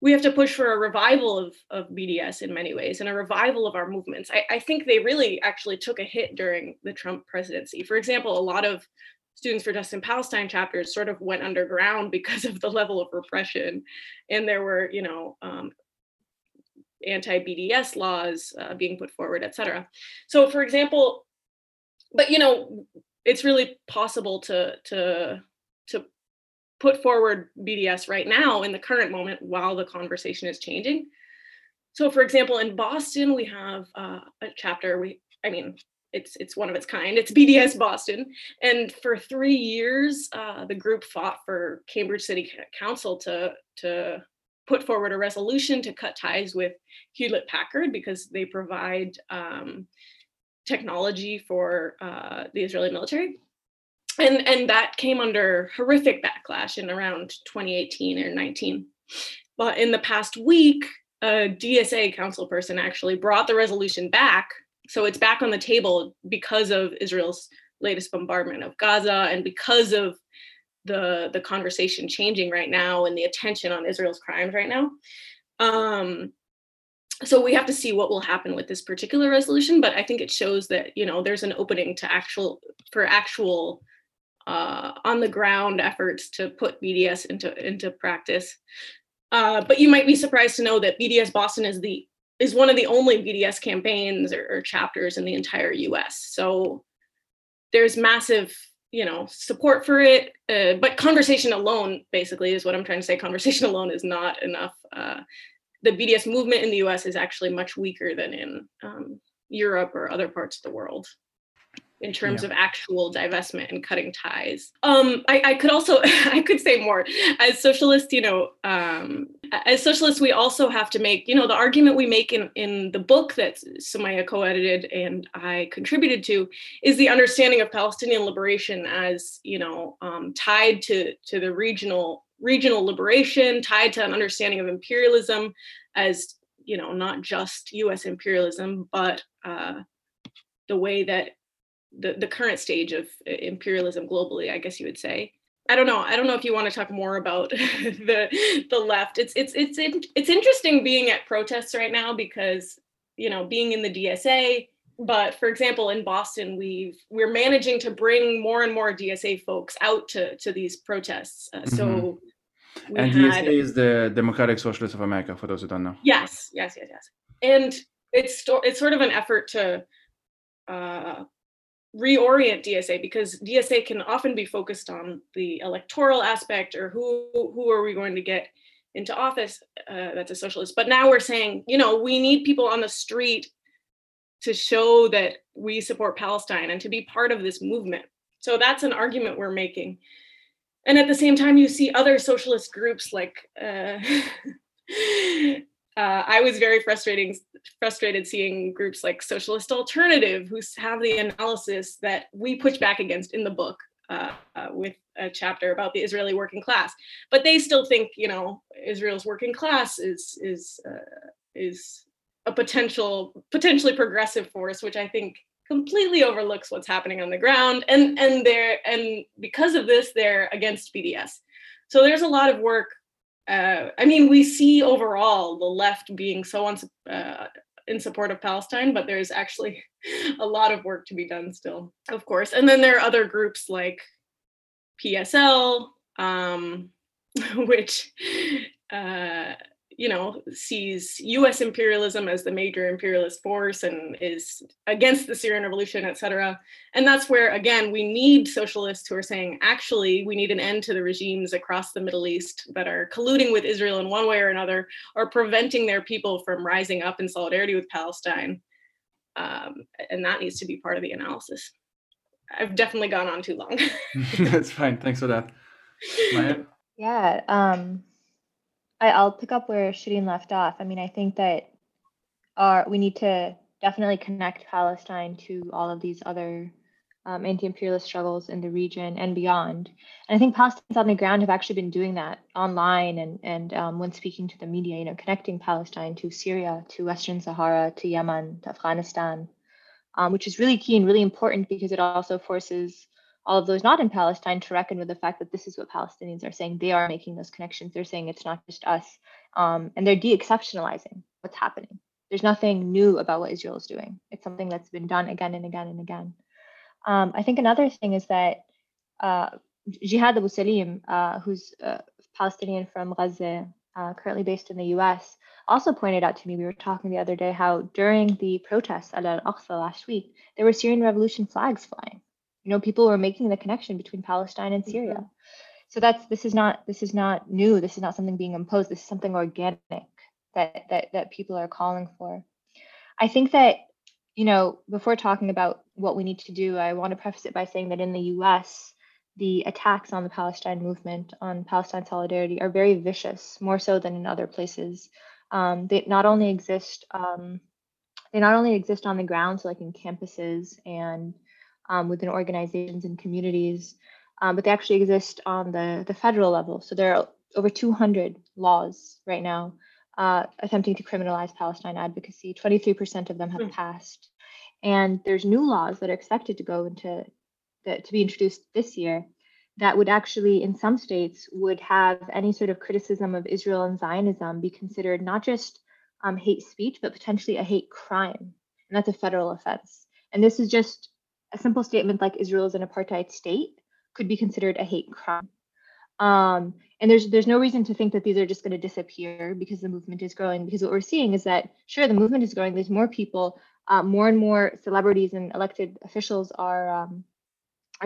we have to push for a revival of BDS in many ways and a revival of our movements. I think they really actually took a hit during the Trump presidency. For example, a lot of Students for Justice in Palestine chapters sort of went underground because of the level of repression. And there were, you know, anti-BDS laws being put forward, et cetera. So for example, but, you know, it's really possible to put forward BDS right now in the current moment while the conversation is changing. So for example, in Boston, we have a chapter, it's one of its kind, it's BDS Boston. And for 3 years, the group fought for Cambridge City Council to put forward a resolution to cut ties with Hewlett Packard because they provide technology for the Israeli military. And that came under horrific backlash in around 2018 or 19. But in the past week, a DSA council person actually brought the resolution back. So it's back on the table because of Israel's latest bombardment of Gaza and because of the conversation changing right now and the attention on Israel's crimes right now. So we have to see what will happen with this particular resolution, but I think it shows that, you know, there's an opening to actual on the ground efforts to put BDS into practice. But you might be surprised to know that BDS Boston is one of the only BDS campaigns or chapters in the entire US. So there's massive, you know, support for it, but conversation alone basically is what I'm trying to say. Conversation alone is not enough. The BDS movement in the US is actually much weaker than in Europe or other parts of the world in terms of actual divestment and cutting ties. I could say more. As socialists, you know, we also have to make, you know, the argument we make in the book that Sumaya co-edited and I contributed to is the understanding of Palestinian liberation as, you know, tied to the regional liberation, tied to an understanding of imperialism as, you know, not just US imperialism, but the way that the current stage of imperialism globally, I guess you would say. I don't know if you want to talk more about the left. It's interesting being at protests right now because, you know, being in the DSA, but for example, in Boston, we're managing to bring more and more DSA folks out to these protests. So and DSA is the Democratic Socialists of America, for those who don't know. Yes. And it's sort of an effort to reorient DSA because DSA can often be focused on the electoral aspect or who are we going to get into office that's a socialist. But now we're saying, you know, we need people on the street to show that we support Palestine and to be part of this movement. So that's an argument we're making. And at the same time, you see other socialist groups like, I was very frustrated seeing groups like Socialist Alternative, who have the analysis that we push back against in the book with a chapter about the Israeli working class. But they still think, you know, Israel's working class is a potentially progressive force, which I think completely overlooks what's happening on the ground. And because of this, they're against BDS. So there's a lot of work. We see overall the left being so in support of Palestine, but there's actually a lot of work to be done still, of course. And then there are other groups like PSL, which, you know, sees US imperialism as the major imperialist force and is against the Syrian revolution, et cetera. And that's where, again, we need socialists who are saying, actually, we need an end to the regimes across the Middle East that are colluding with Israel in one way or another, or preventing their people from rising up in solidarity with Palestine. And that needs to be part of the analysis. I've definitely gone on too long. That's fine. Thanks for that. Maya? Yeah. I'll pick up where Shireen left off. I mean, I think that we need to definitely connect Palestine to all of these other anti-imperialist struggles in the region and beyond. And I think Palestinians on the ground have actually been doing that online and when speaking to the media, you know, connecting Palestine to Syria, to Western Sahara, to Yemen, to Afghanistan, which is really key and really important because it also forces all of those not in Palestine to reckon with the fact that this is what Palestinians are saying. They are making those connections. They're saying it's not just us. And they're de-exceptionalizing what's happening. There's nothing new about what Israel is doing. It's something that's been done again and again and again. I think another thing is that Jihad Abu Salim, who's Palestinian from Gaza, currently based in the US, also pointed out to me, we were talking the other day, how during the protests at Al-Aqsa last week, there were Syrian revolution flags flying. You know, people were making the connection between Palestine and Syria. Mm-hmm. So this is not new. This is not something being imposed. This is something organic that people are calling for. I think that, you know, before talking about what we need to do, I want to preface it by saying that in the US, the attacks on the Palestine movement, on Palestine solidarity, are very vicious, more so than in other places. They not only exist on the ground, so like in campuses and within organizations and communities, but they actually exist on the federal level. So there are over 200 laws right now attempting to criminalize Palestine advocacy. 23% of them have passed. And there's new laws that are expected to go into to be introduced this year that would actually, in some states, would have any sort of criticism of Israel and Zionism be considered not just hate speech, but potentially a hate crime. And that's a federal offense. And this is just a simple statement like Israel is an apartheid state could be considered a hate crime. And there's no reason to think that these are just going to disappear because the movement is growing. Because what we're seeing is that, sure, the movement is growing. There's more people, more and more celebrities and elected officials are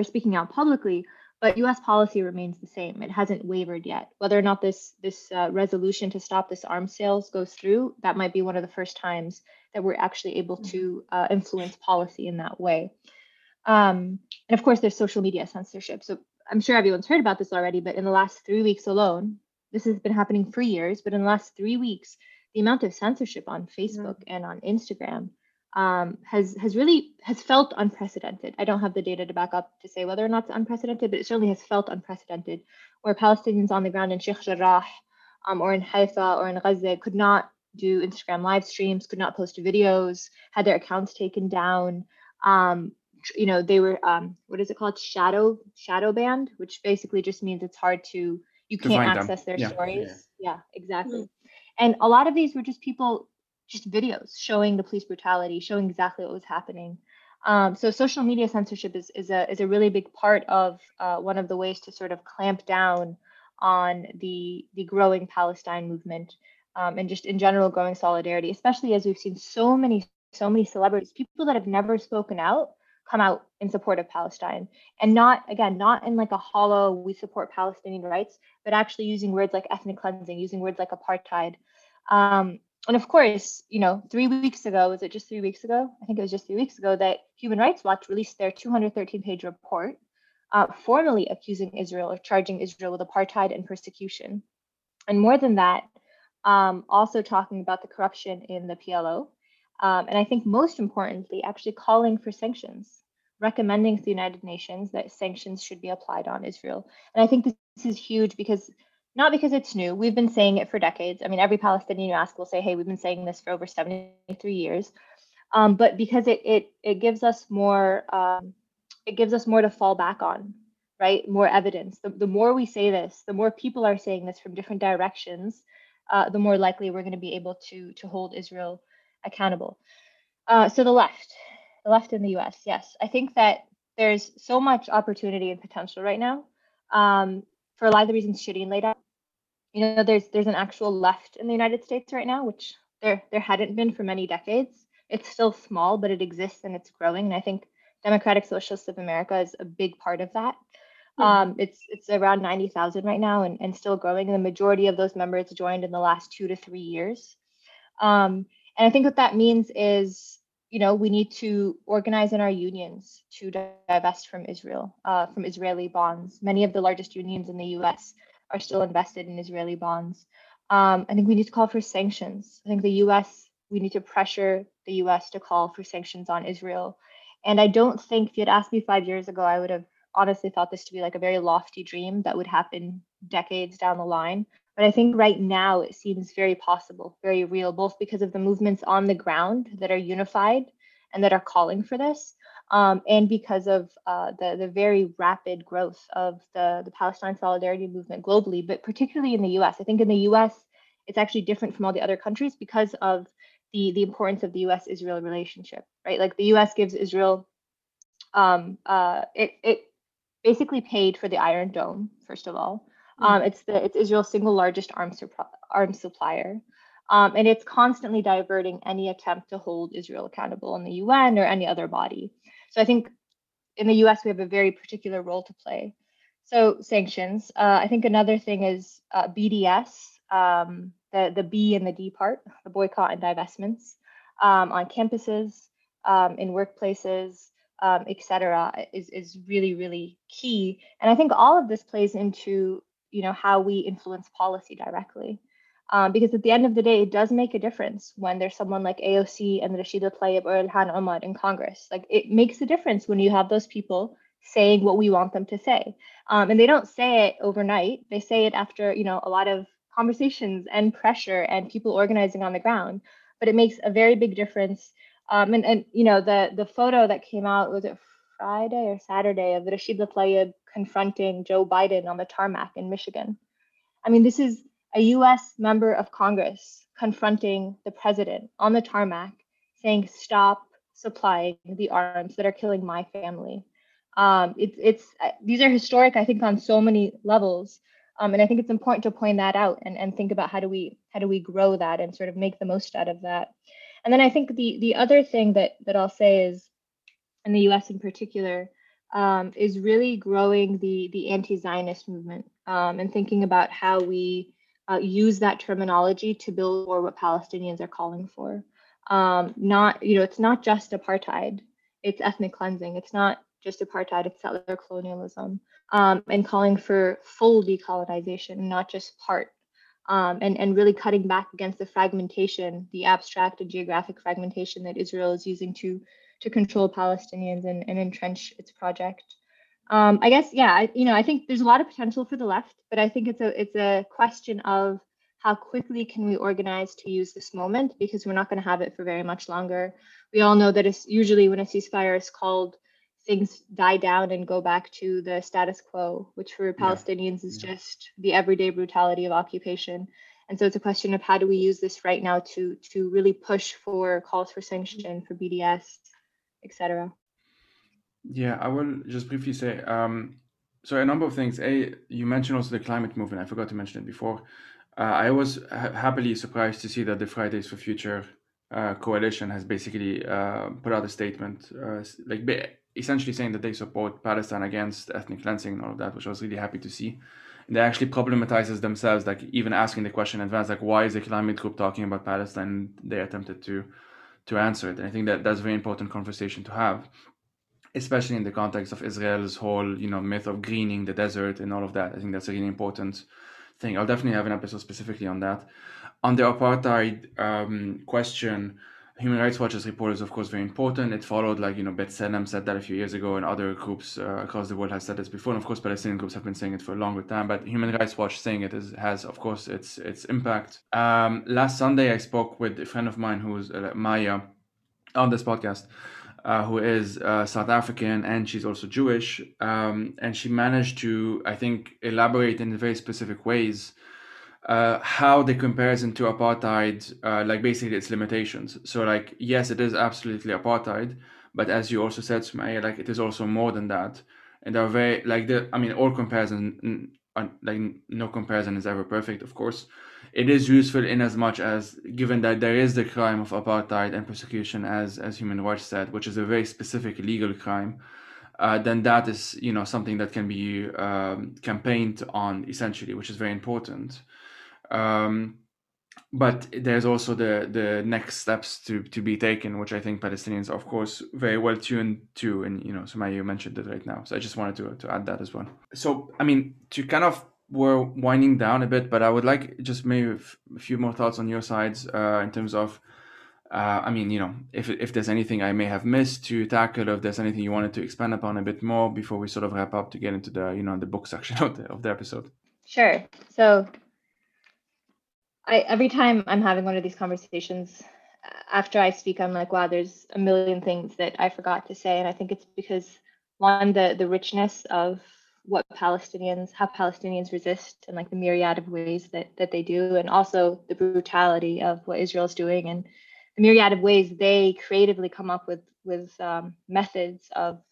speaking out publicly. But U.S. policy remains the same. It hasn't wavered yet. Whether or not this resolution to stop this arms sales goes through, that might be one of the first times that we're actually able to influence policy in that way. And of course, there's social media censorship. So I'm sure everyone's heard about this already, but in the last 3 weeks alone, this has been happening for years, but in the last 3 weeks, the amount of censorship on Facebook and on Instagram has felt unprecedented. I don't have the data to back up to say whether or not it's unprecedented, but it certainly has felt unprecedented, where Palestinians on the ground in Sheikh Jarrah or in Haifa or in Gaza could not do Instagram live streams, could not post videos, had their accounts taken down. You know, they were what is it called? Shadow banned, which basically just means it's hard to can't access their stories. Yeah, exactly. And a lot of these were just people, just videos showing the police brutality, showing exactly what was happening. So social media censorship is a really big part of one of the ways to sort of clamp down on the growing Palestine movement and just in general growing solidarity, especially as we've seen so many celebrities, people that have never spoken out, come out in support of Palestine, and not in like a hollow, we support Palestinian rights, but actually using words like ethnic cleansing, using words like apartheid. And of course, you know, 3 weeks ago, was it just 3 weeks ago? I think it was just 3 weeks ago that Human Rights Watch released their 213-page report, formally accusing Israel or charging Israel with apartheid and persecution. And more than that, also talking about the corruption in the PLO. And I think most importantly, actually calling for sanctions, recommending to the United Nations that sanctions should be applied on Israel. And I think this is huge because, not because it's new, we've been saying it for decades. I mean, every Palestinian you ask will say, hey, we've been saying this for over 73 years. But because it gives us more, to fall back on, right? More evidence. The more we say this, the more people are saying this from different directions, the more likely we're going to be able to hold Israel accountable. So the left in the US, yes. I think that there's so much opportunity and potential right now for a lot of the reasons Shireen laid out. You know, there's an actual left in the United States right now, which there hadn't been for many decades. It's still small, but it exists and it's growing. And I think Democratic Socialists of America is a big part of that. It's around 90,000 right now and still growing. And the majority of those members joined in the last 2 to 3 years. And I think what that means is, you know, we need to organize in our unions to divest from Israel, from Israeli bonds. Many of the largest unions in the U.S. are still invested in Israeli bonds. I think we need to call for sanctions. I think we need to pressure the U.S. to call for sanctions on Israel. And I don't think, if you had asked me 5 years ago, I would have honestly thought this to be like a very lofty dream that would happen decades down the line. But I think right now it seems very possible, very real, both because of the movements on the ground that are unified and that are calling for this, and because of the very rapid growth of the Palestine solidarity movement globally, but particularly in the US. I think in the US, it's actually different from all the other countries because of the importance of the US-Israel relationship, right? Like the US gives Israel, basically paid for the Iron Dome, first of all. It's Israel's single largest arms supplier. And it's constantly diverting any attempt to hold Israel accountable in the UN or any other body. So I think in the US, we have a very particular role to play. So sanctions. I think another thing is BDS, the B and the D part, the boycott and divestments on campuses, in workplaces, etc. is really, really key. And I think all of this plays into, you know, how we influence policy directly. Because at the end of the day, it does make a difference when there's someone like AOC and Rashida Tlaib or Ilhan Omar in Congress. Like, it makes a difference when you have those people saying what we want them to say. And they don't say it overnight. They say it after, you know, a lot of conversations and pressure and people organizing on the ground. But it makes a very big difference. And you know, the photo that came out, was it Friday or Saturday, of Rashida Tlaib confronting Joe Biden on the tarmac in Michigan. I mean, this is a US member of Congress confronting the president on the tarmac saying, stop supplying the arms that are killing my family. These are historic, I think, on so many levels. And I think it's important to point that out and think about how do we grow that and sort of make the most out of that. And then I think the other thing that I'll say is, in the US in particular, is really growing the anti-Zionist movement and thinking about how we use that terminology to build for what Palestinians are calling for. Not, you know, it's not just apartheid, it's ethnic cleansing. It's not just apartheid, it's settler colonialism, and calling for full decolonization, not just part, and really cutting back against the fragmentation, the abstract and geographic fragmentation that Israel is using to control Palestinians and entrench its project. I guess, yeah, I think there's a lot of potential for the left, but I think it's a question of how quickly can we organize to use this moment, because we're not going to have it for very much longer. We all know that it's usually when a ceasefire is called, things die down and go back to the status quo, which for Palestinians is just the everyday brutality of occupation. And so it's a question of how do we use this right now to really push for calls for sanction, for BDS, etc. Yeah, I will just briefly say, so a number of things. A, you mentioned also the climate movement. I forgot to mention it before. I was happily surprised to see that the Fridays for Future coalition has basically put out a statement, essentially saying that they support Palestine against ethnic cleansing and all of that, which I was really happy to see. And they actually problematizes themselves, like even asking the question in advance, like, why is the climate group talking about Palestine? They attempted to answer it. And I think that that's a very important conversation to have, especially in the context of Israel's whole, myth of greening the desert and all of that. I think that's a really important thing. I'll definitely have an episode specifically on that. On the apartheid question, Human Rights Watch's report is, of course, very important. It followed, B'Tselem said that a few years ago, and other groups across the world has said this before. And, of course, Palestinian groups have been saying it for a longer time. But Human Rights Watch saying it has, of course, its impact. Last Sunday, I spoke with a friend of mine who's Maya on this podcast, who is South African, and she's also Jewish. And she managed to, I think, elaborate in very specific ways how the comparison to apartheid, basically its limitations. So yes, it is absolutely apartheid, but as you also said, Sumaya, it is also more than that. And there are very, all comparison, no comparison is ever perfect, of course. It is useful in as much as, given that there is the crime of apartheid and persecution, as Human Rights said, which is a very specific legal crime, then that is, something that can be campaigned on, essentially, which is very important. But there's also the next steps to be taken, which I think Palestinians are, of course, very well tuned to, and Sumaya, you mentioned it right now, so I just wanted to add that as well. So we're winding down a bit, but I would like just maybe a few more thoughts on your sides in terms of if there's anything I may have missed to tackle, or if there's anything you wanted to expand upon a bit more before we sort of wrap up to get into the the book section of the episode. Sure. So every time I'm having one of these conversations, after I speak, I'm like, wow, there's a million things that I forgot to say. And I think it's because, one, the richness of what Palestinians, how Palestinians resist, and the myriad of ways that they do, and also the brutality of what Israel's doing, and the myriad of ways they creatively come up with methods of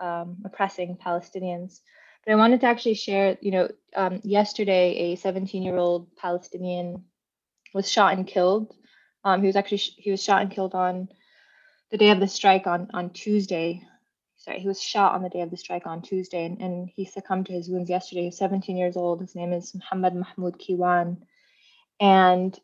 oppressing Palestinians. But I wanted to actually share, yesterday, a 17-year-old Palestinian was shot and killed. He was shot and killed on the day of the strike on Tuesday. Sorry, he was shot on the day of the strike on Tuesday, and he succumbed to his wounds yesterday. He was 17 years old. His name is Muhammad Mahmoud Kiwan. And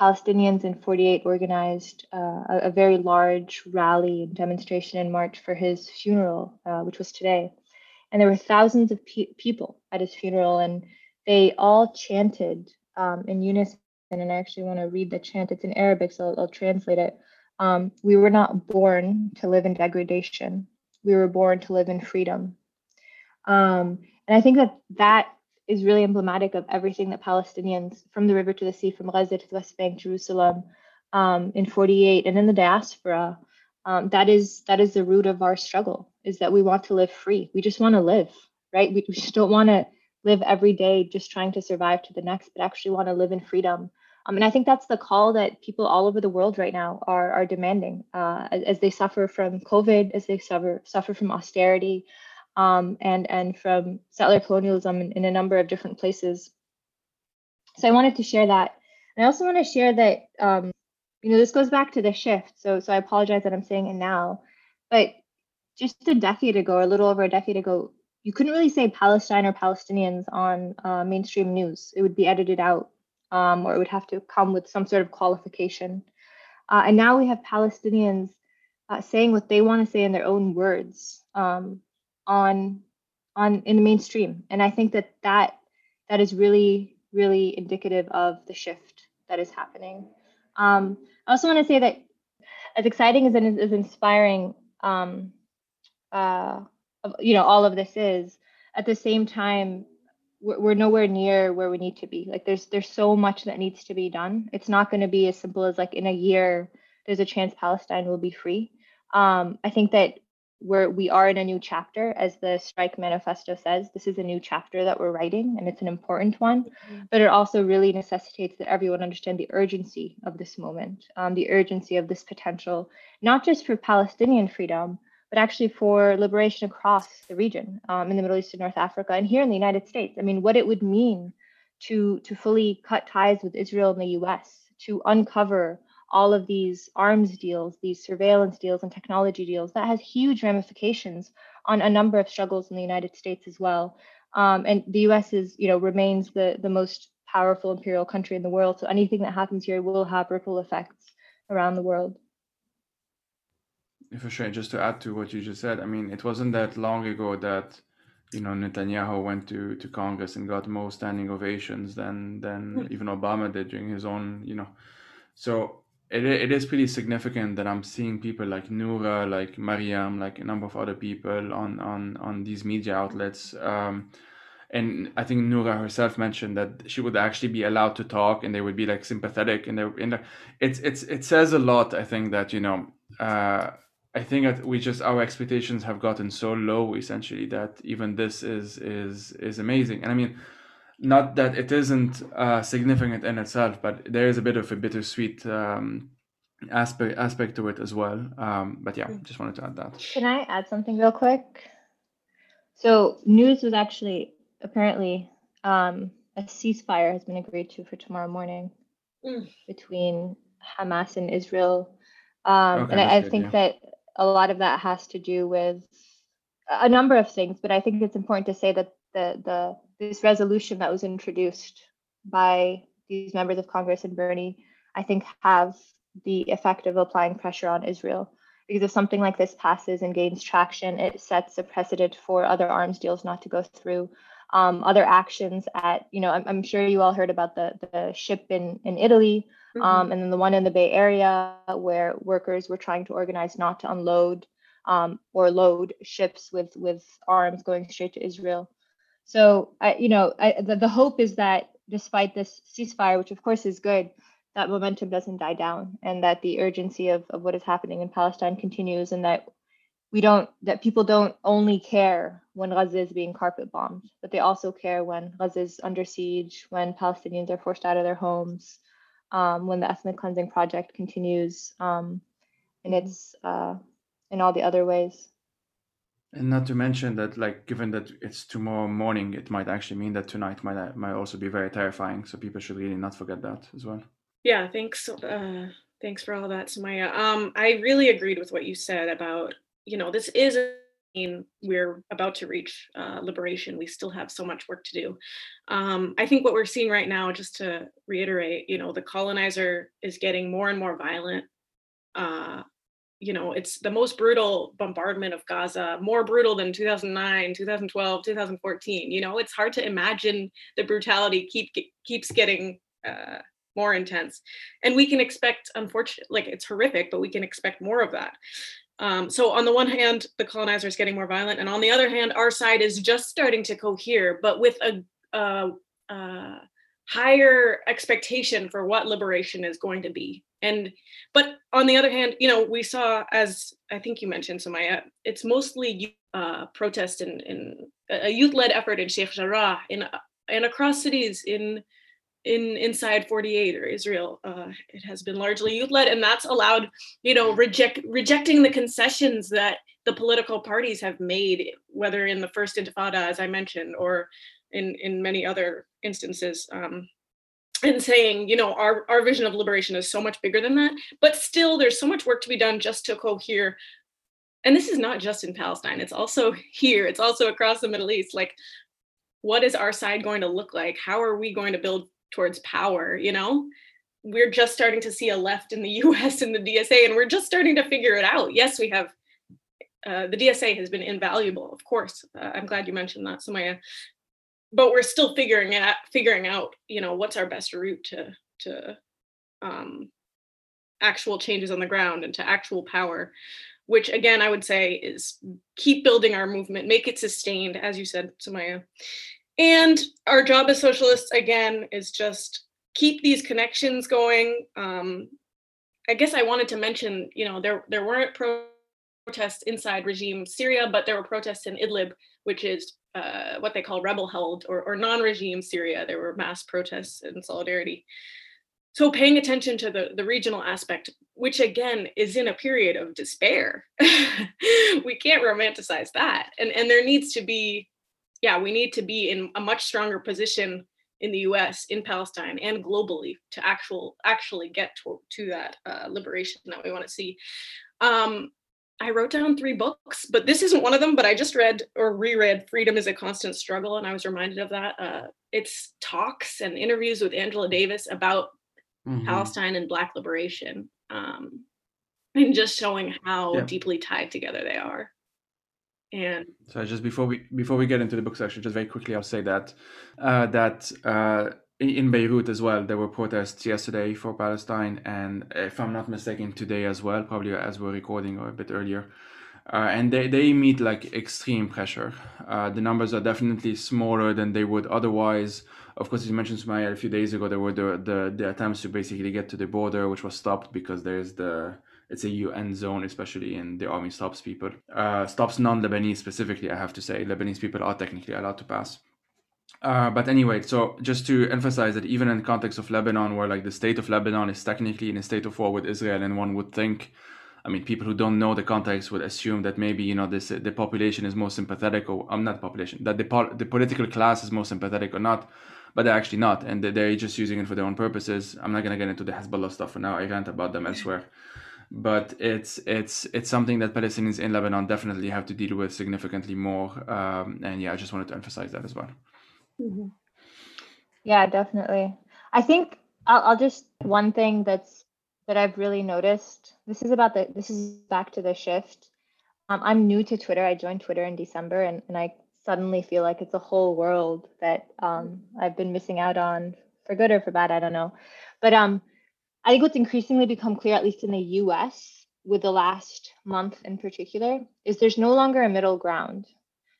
Palestinians in 48 organized a very large rally and demonstration in March for his funeral, which was today. And there were thousands of people at his funeral, and they all chanted in unison. And I actually want to read the chant. It's in Arabic, so I'll translate it. We were not born to live in degradation. We were born to live in freedom. And I think that is really emblematic of everything that Palestinians, from the river to the sea, from Gaza to the West Bank, Jerusalem, in 48, and in the diaspora, that is the root of our struggle, is that we want to live free. We just want to live, right? We just don't want to live every day just trying to survive to the next, but actually want to live in freedom. And I think that's the call that people all over the world right now are demanding as they suffer from COVID, as they suffer from austerity, and from settler colonialism in a number of different places. So I wanted to share that. And I also want to share that, this goes back to the shift. So I apologize that I'm saying it now, but just a decade ago, or a little over a decade ago, you couldn't really say Palestine or Palestinians on mainstream news. It would be edited out, or it would have to come with some sort of qualification. And now we have Palestinians saying what they want to say in their own words in the mainstream. And I think that is really, really indicative of the shift that is happening. I also want to say that, as exciting as it is, as inspiring, all of this is, at the same time, we're nowhere near where we need to be. Like, there's so much that needs to be done. It's not going to be as simple as, like, in a year, there's a chance Palestine will be free. I think that we are in a new chapter, as the Strike Manifesto says. This is a new chapter that we're writing, and it's an important one, but it also really necessitates that everyone understand the urgency of this moment, the urgency of this potential, not just for Palestinian freedom, but actually for liberation across the region, in the Middle East and North Africa, and here in the United States. I mean, what it would mean to fully cut ties with Israel and the US, to uncover all of these arms deals, these surveillance deals and technology deals, that has huge ramifications on a number of struggles in the United States as well. And the US remains the most powerful imperial country in the world. So anything that happens here will have ripple effects around the world. For sure. Just to add to what you just said, I mean, it wasn't that long ago that, Netanyahu went to Congress and got more standing ovations than even Obama did during his own, so. It is pretty significant that I'm seeing people like Nura, like Mariam, like a number of other people on these media outlets. And I think Nura herself mentioned that she would actually be allowed to talk, and they would be like sympathetic. And it says a lot, I think, that, I think that our expectations have gotten so low, essentially, that even this is amazing. And I mean, not that it isn't significant in itself, but there is a bit of a bittersweet aspect to it as well. But yeah, just wanted to add that. Can I add something real quick? So news was actually, apparently, a ceasefire has been agreed to for tomorrow morning between Hamas and Israel. Okay, and I think that a lot of that has to do with a number of things, but I think it's important to say that this resolution that was introduced by these members of Congress and Bernie, I think, have the effect of applying pressure on Israel. Because if something like this passes and gains traction, it sets a precedent for other arms deals not to go through, other actions at, I'm sure you all heard about the ship in Italy, and then the one in the Bay Area where workers were trying to organize not to unload or load ships with arms going straight to Israel. So, the hope is that despite this ceasefire, which of course is good, that momentum doesn't die down, and that the urgency of what is happening in Palestine continues, and that people don't only care when Gaza is being carpet bombed, but they also care when Gaza is under siege, when Palestinians are forced out of their homes, when the ethnic cleansing project continues, and it's in all the other ways. And not to mention that, like, given that it's tomorrow morning, it might actually mean that tonight might also be very terrifying. So people should really not forget that as well. Yeah, thanks. Thanks for all that, Sumaya. I really agreed with what you said about, you know, this is, we're about to reach liberation. We still have so much work to do. I think what we're seeing right now, just to reiterate, you know, the colonizer is getting more and more violent. You know, it's the most brutal bombardment of Gaza, more brutal than 2009, 2012, 2014. You know, it's hard to imagine the brutality keeps getting more intense. And we can expect, unfortunately, like, it's horrific, but we can expect more of that. So on the one hand, the colonizer is getting more violent. And on the other hand, our side is just starting to cohere, but with a higher expectation for what liberation is going to be. But on the other hand, you know, we saw, as I think you mentioned, Sumaya, it's mostly protest in a youth-led effort in Sheikh Jarrah and across cities inside 48 or Israel. It has been largely youth-led, and that's allowed, you know, rejecting the concessions that the political parties have made, whether in the first Intifada, as I mentioned, or in many other instances. And saying, you know, our vision of liberation is so much bigger than that, but still there's so much work to be done just to cohere. And this is not just in Palestine, it's also here, it's also across the Middle East. Like, what is our side going to look like? How are we going to build towards power? You know, we're just starting to see a left in the US and the DSA, and we're just starting to figure it out. Yes, we have, the DSA has been invaluable, of course. I'm glad you mentioned that, Sumaya. But we're still figuring out, you know, what's our best route to actual changes on the ground and to actual power, which again, I would say is keep building our movement, make it sustained, as you said, Sumaya. And our job as socialists, again, is just keep these connections going. I guess I wanted to mention, you know, there weren't protests inside regime Syria, but there were protests in Idlib, which is what they call rebel-held or non-regime Syria. There were mass protests in solidarity. So paying attention to the regional aspect, which again is in a period of despair. We can't romanticize that. And there needs to be, yeah, we need to be in a much stronger position in the US, in Palestine, and globally to actually get to that liberation that we want to see. I wrote down 3 books, but this isn't one of them, but I just read or reread Freedom is a Constant Struggle, and I was reminded of that. It's talks and interviews with Angela Davis about Palestine and Black liberation, and just showing how deeply tied together they are. And so just before we get into the book section, just very quickly, I'll say that in Beirut as well, there were protests yesterday for Palestine, and if I'm not mistaken, today as well, probably as we're recording or a bit earlier. And they meet like extreme pressure. The numbers are definitely smaller than they would otherwise. Of course, as you mentioned, Sumaya, a few days ago, there were the attempts to basically get to the border, which was stopped because it's a UN zone, especially, and the army stops people. Stops non-Lebanese specifically, I have to say. Lebanese people are technically allowed to pass. But anyway, so just to emphasize that even in the context of Lebanon, where like the state of Lebanon is technically in a state of war with Israel, and one would think, I mean, people who don't know the context would assume that maybe, you know, the population is more sympathetic the political class is more sympathetic or not, but they're actually not. And they're just using it for their own purposes. I'm not going to get into the Hezbollah stuff for now. I rant about them elsewhere. But it's something that Palestinians in Lebanon definitely have to deal with significantly more. And yeah, I just wanted to emphasize that as well. Mm-hmm. Yeah, definitely. I think I'll just one thing that I've really noticed. This is back to the shift. I'm new to Twitter. I joined Twitter in December, and I suddenly feel like it's a whole world that I've been missing out on, for good or for bad, I don't know. But I think what's increasingly become clear, at least in the U.S. with the last month in particular, is there's no longer a middle ground.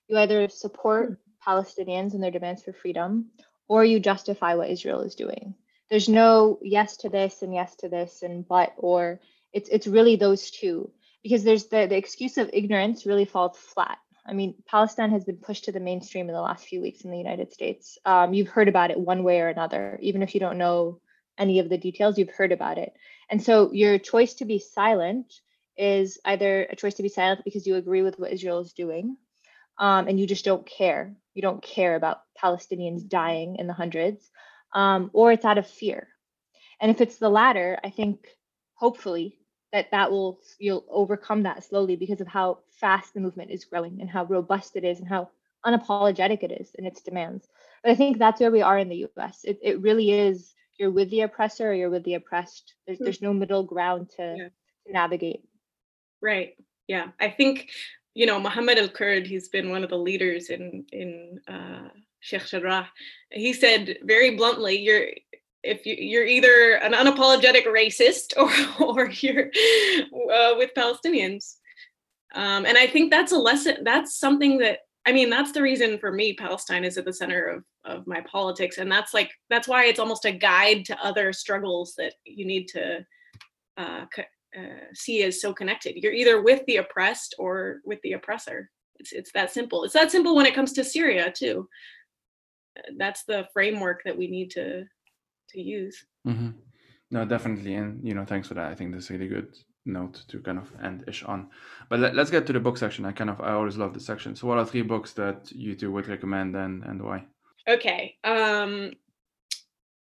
You either support Palestinians and their demands for freedom, or you justify what Israel is doing. There's no yes to this and yes to this and but, or it's really those two, because there's the excuse of ignorance really falls flat. I mean, Palestine has been pushed to the mainstream in the last few weeks in the United States. You've heard about it one way or another, even if you don't know any of the details, you've heard about it. And so your choice to be silent is either a choice to be silent because you agree with what Israel is doing, and you just don't care. You don't care about Palestinians dying in the hundreds, or it's out of fear. And if it's the latter, I think hopefully you'll overcome that slowly because of how fast the movement is growing and how robust it is and how unapologetic it is in its demands. But I think that's where we are in the US. It really is, you're with the oppressor or you're with the oppressed. There's no middle ground to navigate. Right. Yeah. I think, Mohammed al-Kurd, he's been one of the leaders in Sheikh Jarrah. He said very bluntly, you're either an unapologetic racist or you're with Palestinians. And I think that's a lesson. That's something that, that's the reason for me, Palestine is at the center of my politics. And that's why it's almost a guide to other struggles that you need to see as so connected. You're either with the oppressed or with the oppressor. It's that simple. It's that simple when it comes to Syria too. That's the framework that we need to use. Mm-hmm. No, definitely. And, thanks for that. I think that's a really good note to kind of end ish on. But let's get to the book section. I always love this section. So what are three books that you two would recommend and why? Okay.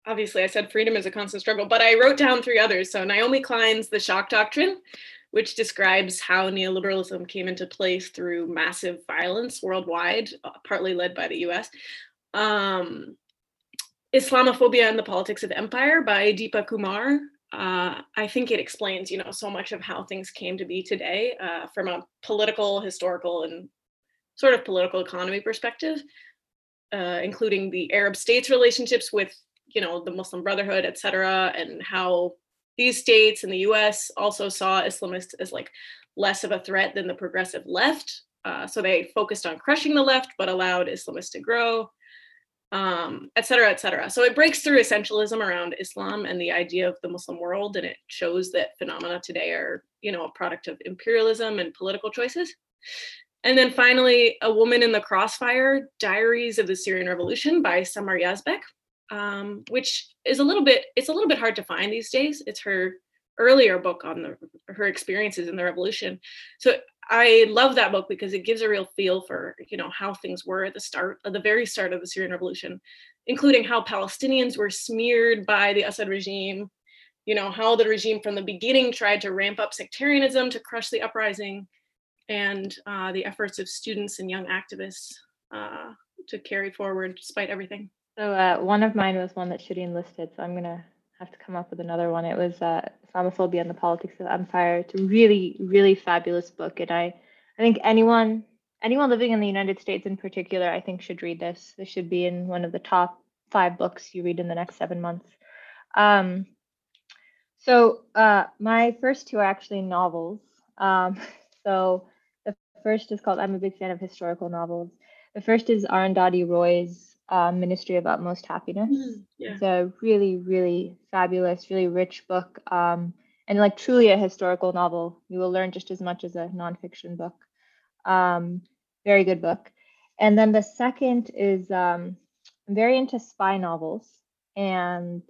Obviously I said Freedom is a Constant Struggle, but I wrote down three others. So Naomi Klein's The Shock Doctrine, which describes how neoliberalism came into place through massive violence worldwide, partly led by the US. Islamophobia and the Politics of Empire by Deepa Kumar. I think it explains, so much of how things came to be today from a political, historical, and sort of political economy perspective, including the Arab states' relationships with, the Muslim Brotherhood, et cetera, and how these states and the US also saw Islamists as less of a threat than the progressive left. So they focused on crushing the left, but allowed Islamists to grow. Et cetera, et cetera. So it breaks through essentialism around Islam and the idea of the Muslim world, and it shows that phenomena today are, a product of imperialism and political choices. And then finally, A Woman in the Crossfire, Diaries of the Syrian Revolution by Samar Yazbek, which is a little bit hard to find these days. It's her earlier book on her experiences in the revolution. So I love that book because it gives a real feel for, how things were at the very start of the Syrian revolution, including how Palestinians were smeared by the Assad regime, how the regime from the beginning tried to ramp up sectarianism to crush the uprising, and the efforts of students and young activists to carry forward despite everything. So one of mine was one that Shireen listed, so I'm going to have to come up with another one. It was Islamophobia and the Politics of Empire. It's a really, really fabulous book, and I think anyone living in the United States in particular, I think, should read this. This should be in one of the top 5 books you read in the next 7 months. My first two are actually novels. So the first is called, I'm a big fan of historical novels. The first is Arundhati Roy's Ministry of Utmost Happiness. Yeah. It's a really, really fabulous, really rich book, and truly a historical novel. You will learn just as much as a nonfiction book. Very good book. And then the second is I'm very into spy novels and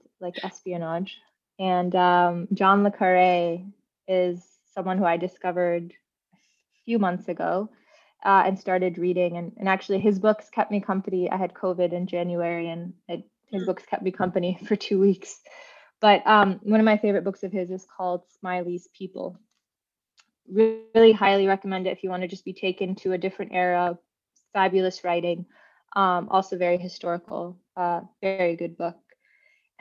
espionage. And John le Carré is someone who I discovered a few months ago. And started reading, and actually his books kept me company. I had COVID in January, and his books kept me company for 2 weeks. But one of my favorite books of his is called Smiley's People. Really highly recommend it if you want to just be taken to a different era. Fabulous writing, also very historical, very good book.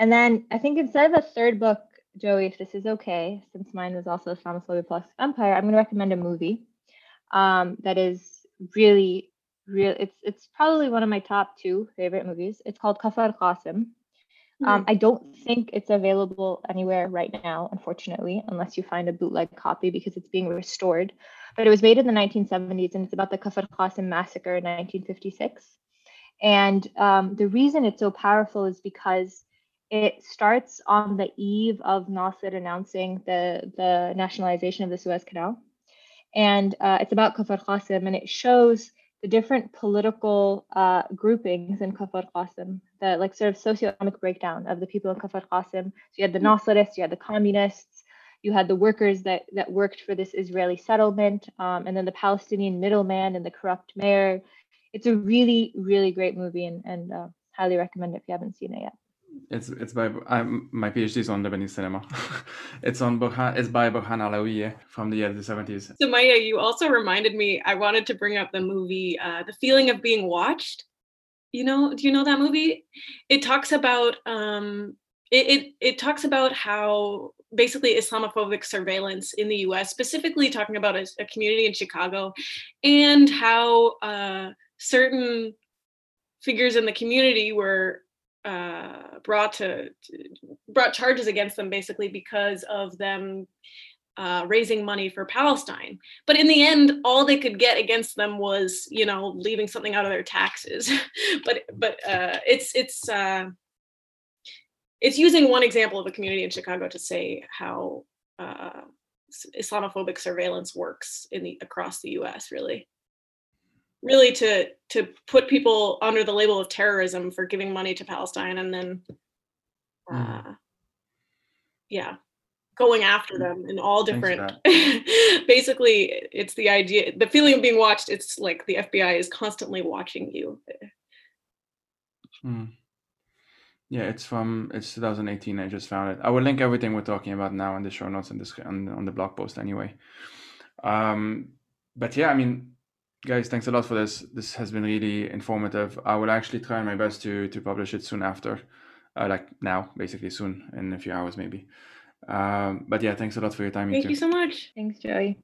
And then I think instead of a third book, Joey, if this is okay, since mine was also Islamophobia Plus Empire, I'm going to recommend a movie. That is really, real. It's probably one of my top 2 favorite movies. It's called Kafr Qasim. I don't think it's available anywhere right now, unfortunately, unless you find a bootleg copy because it's being restored. But it was made in the 1970s, and it's about the Kafr Qasim massacre in 1956. And the reason it's so powerful is because it starts on the eve of Nasser announcing the nationalization of the Suez Canal. And it's about Kafr Qasim, and it shows the different political groupings in Kafr Qasim, the sort of socioeconomic breakdown of the people in Kafr Qasim. So you had the Nasserists, you had the communists, You had the workers that worked for this Israeli settlement, and then the Palestinian middleman and the corrupt mayor. It's a really, really great movie, and highly recommend it if you haven't seen it yet. It's by my PhD is on Lebanese cinema. It's by Burhan Alawieh from the 70s. So Maya, you also reminded me. I wanted to bring up the movie The Feeling of Being Watched. Do you know that movie? It talks about it talks about how basically Islamophobic surveillance in the U.S., specifically talking about a community in Chicago, and how certain figures in the community were brought charges against them, basically because of them raising money for Palestine. But in the end, all they could get against them was, leaving something out of their taxes. but it's using one example of a community in Chicago to say how Islamophobic surveillance works across the U.S. Really to put people under the label of terrorism for giving money to Palestine, and then going after them in all different basically it's the idea, the feeling of being watched. It's like the FBI is constantly watching you. Yeah, it's 2018. I just found it. I will link everything we're talking about now in the show notes and on the blog post anyway. But yeah, I mean, guys, thanks a lot for this. This has been really informative. I will actually try my best to publish it soon after, like now, basically soon, in a few hours maybe. But yeah, thanks a lot for your time. Thank you so much. Thanks, Joey.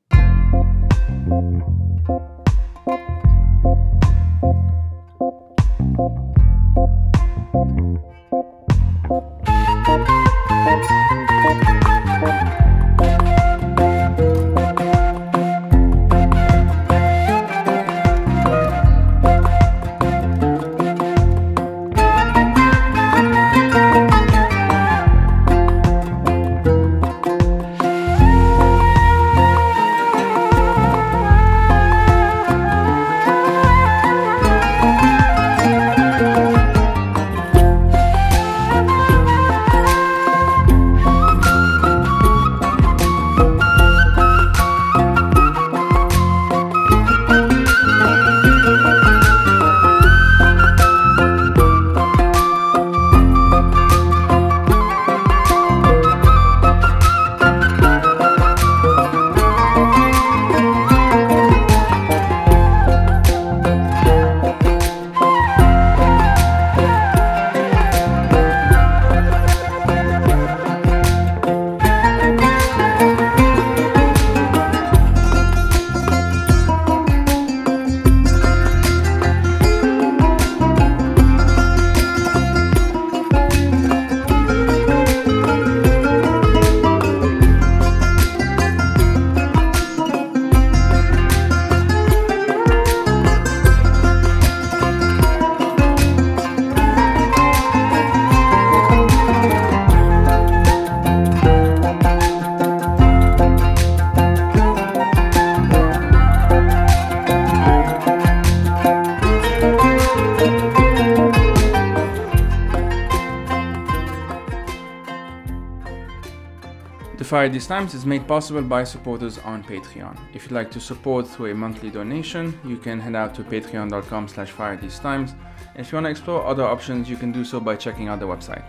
Fire These Times is made possible by supporters on Patreon. If you'd like to support through a monthly donation, you can head out to Patreon.com/firethesetimes. If you want to explore other options, you can do so by checking out the website.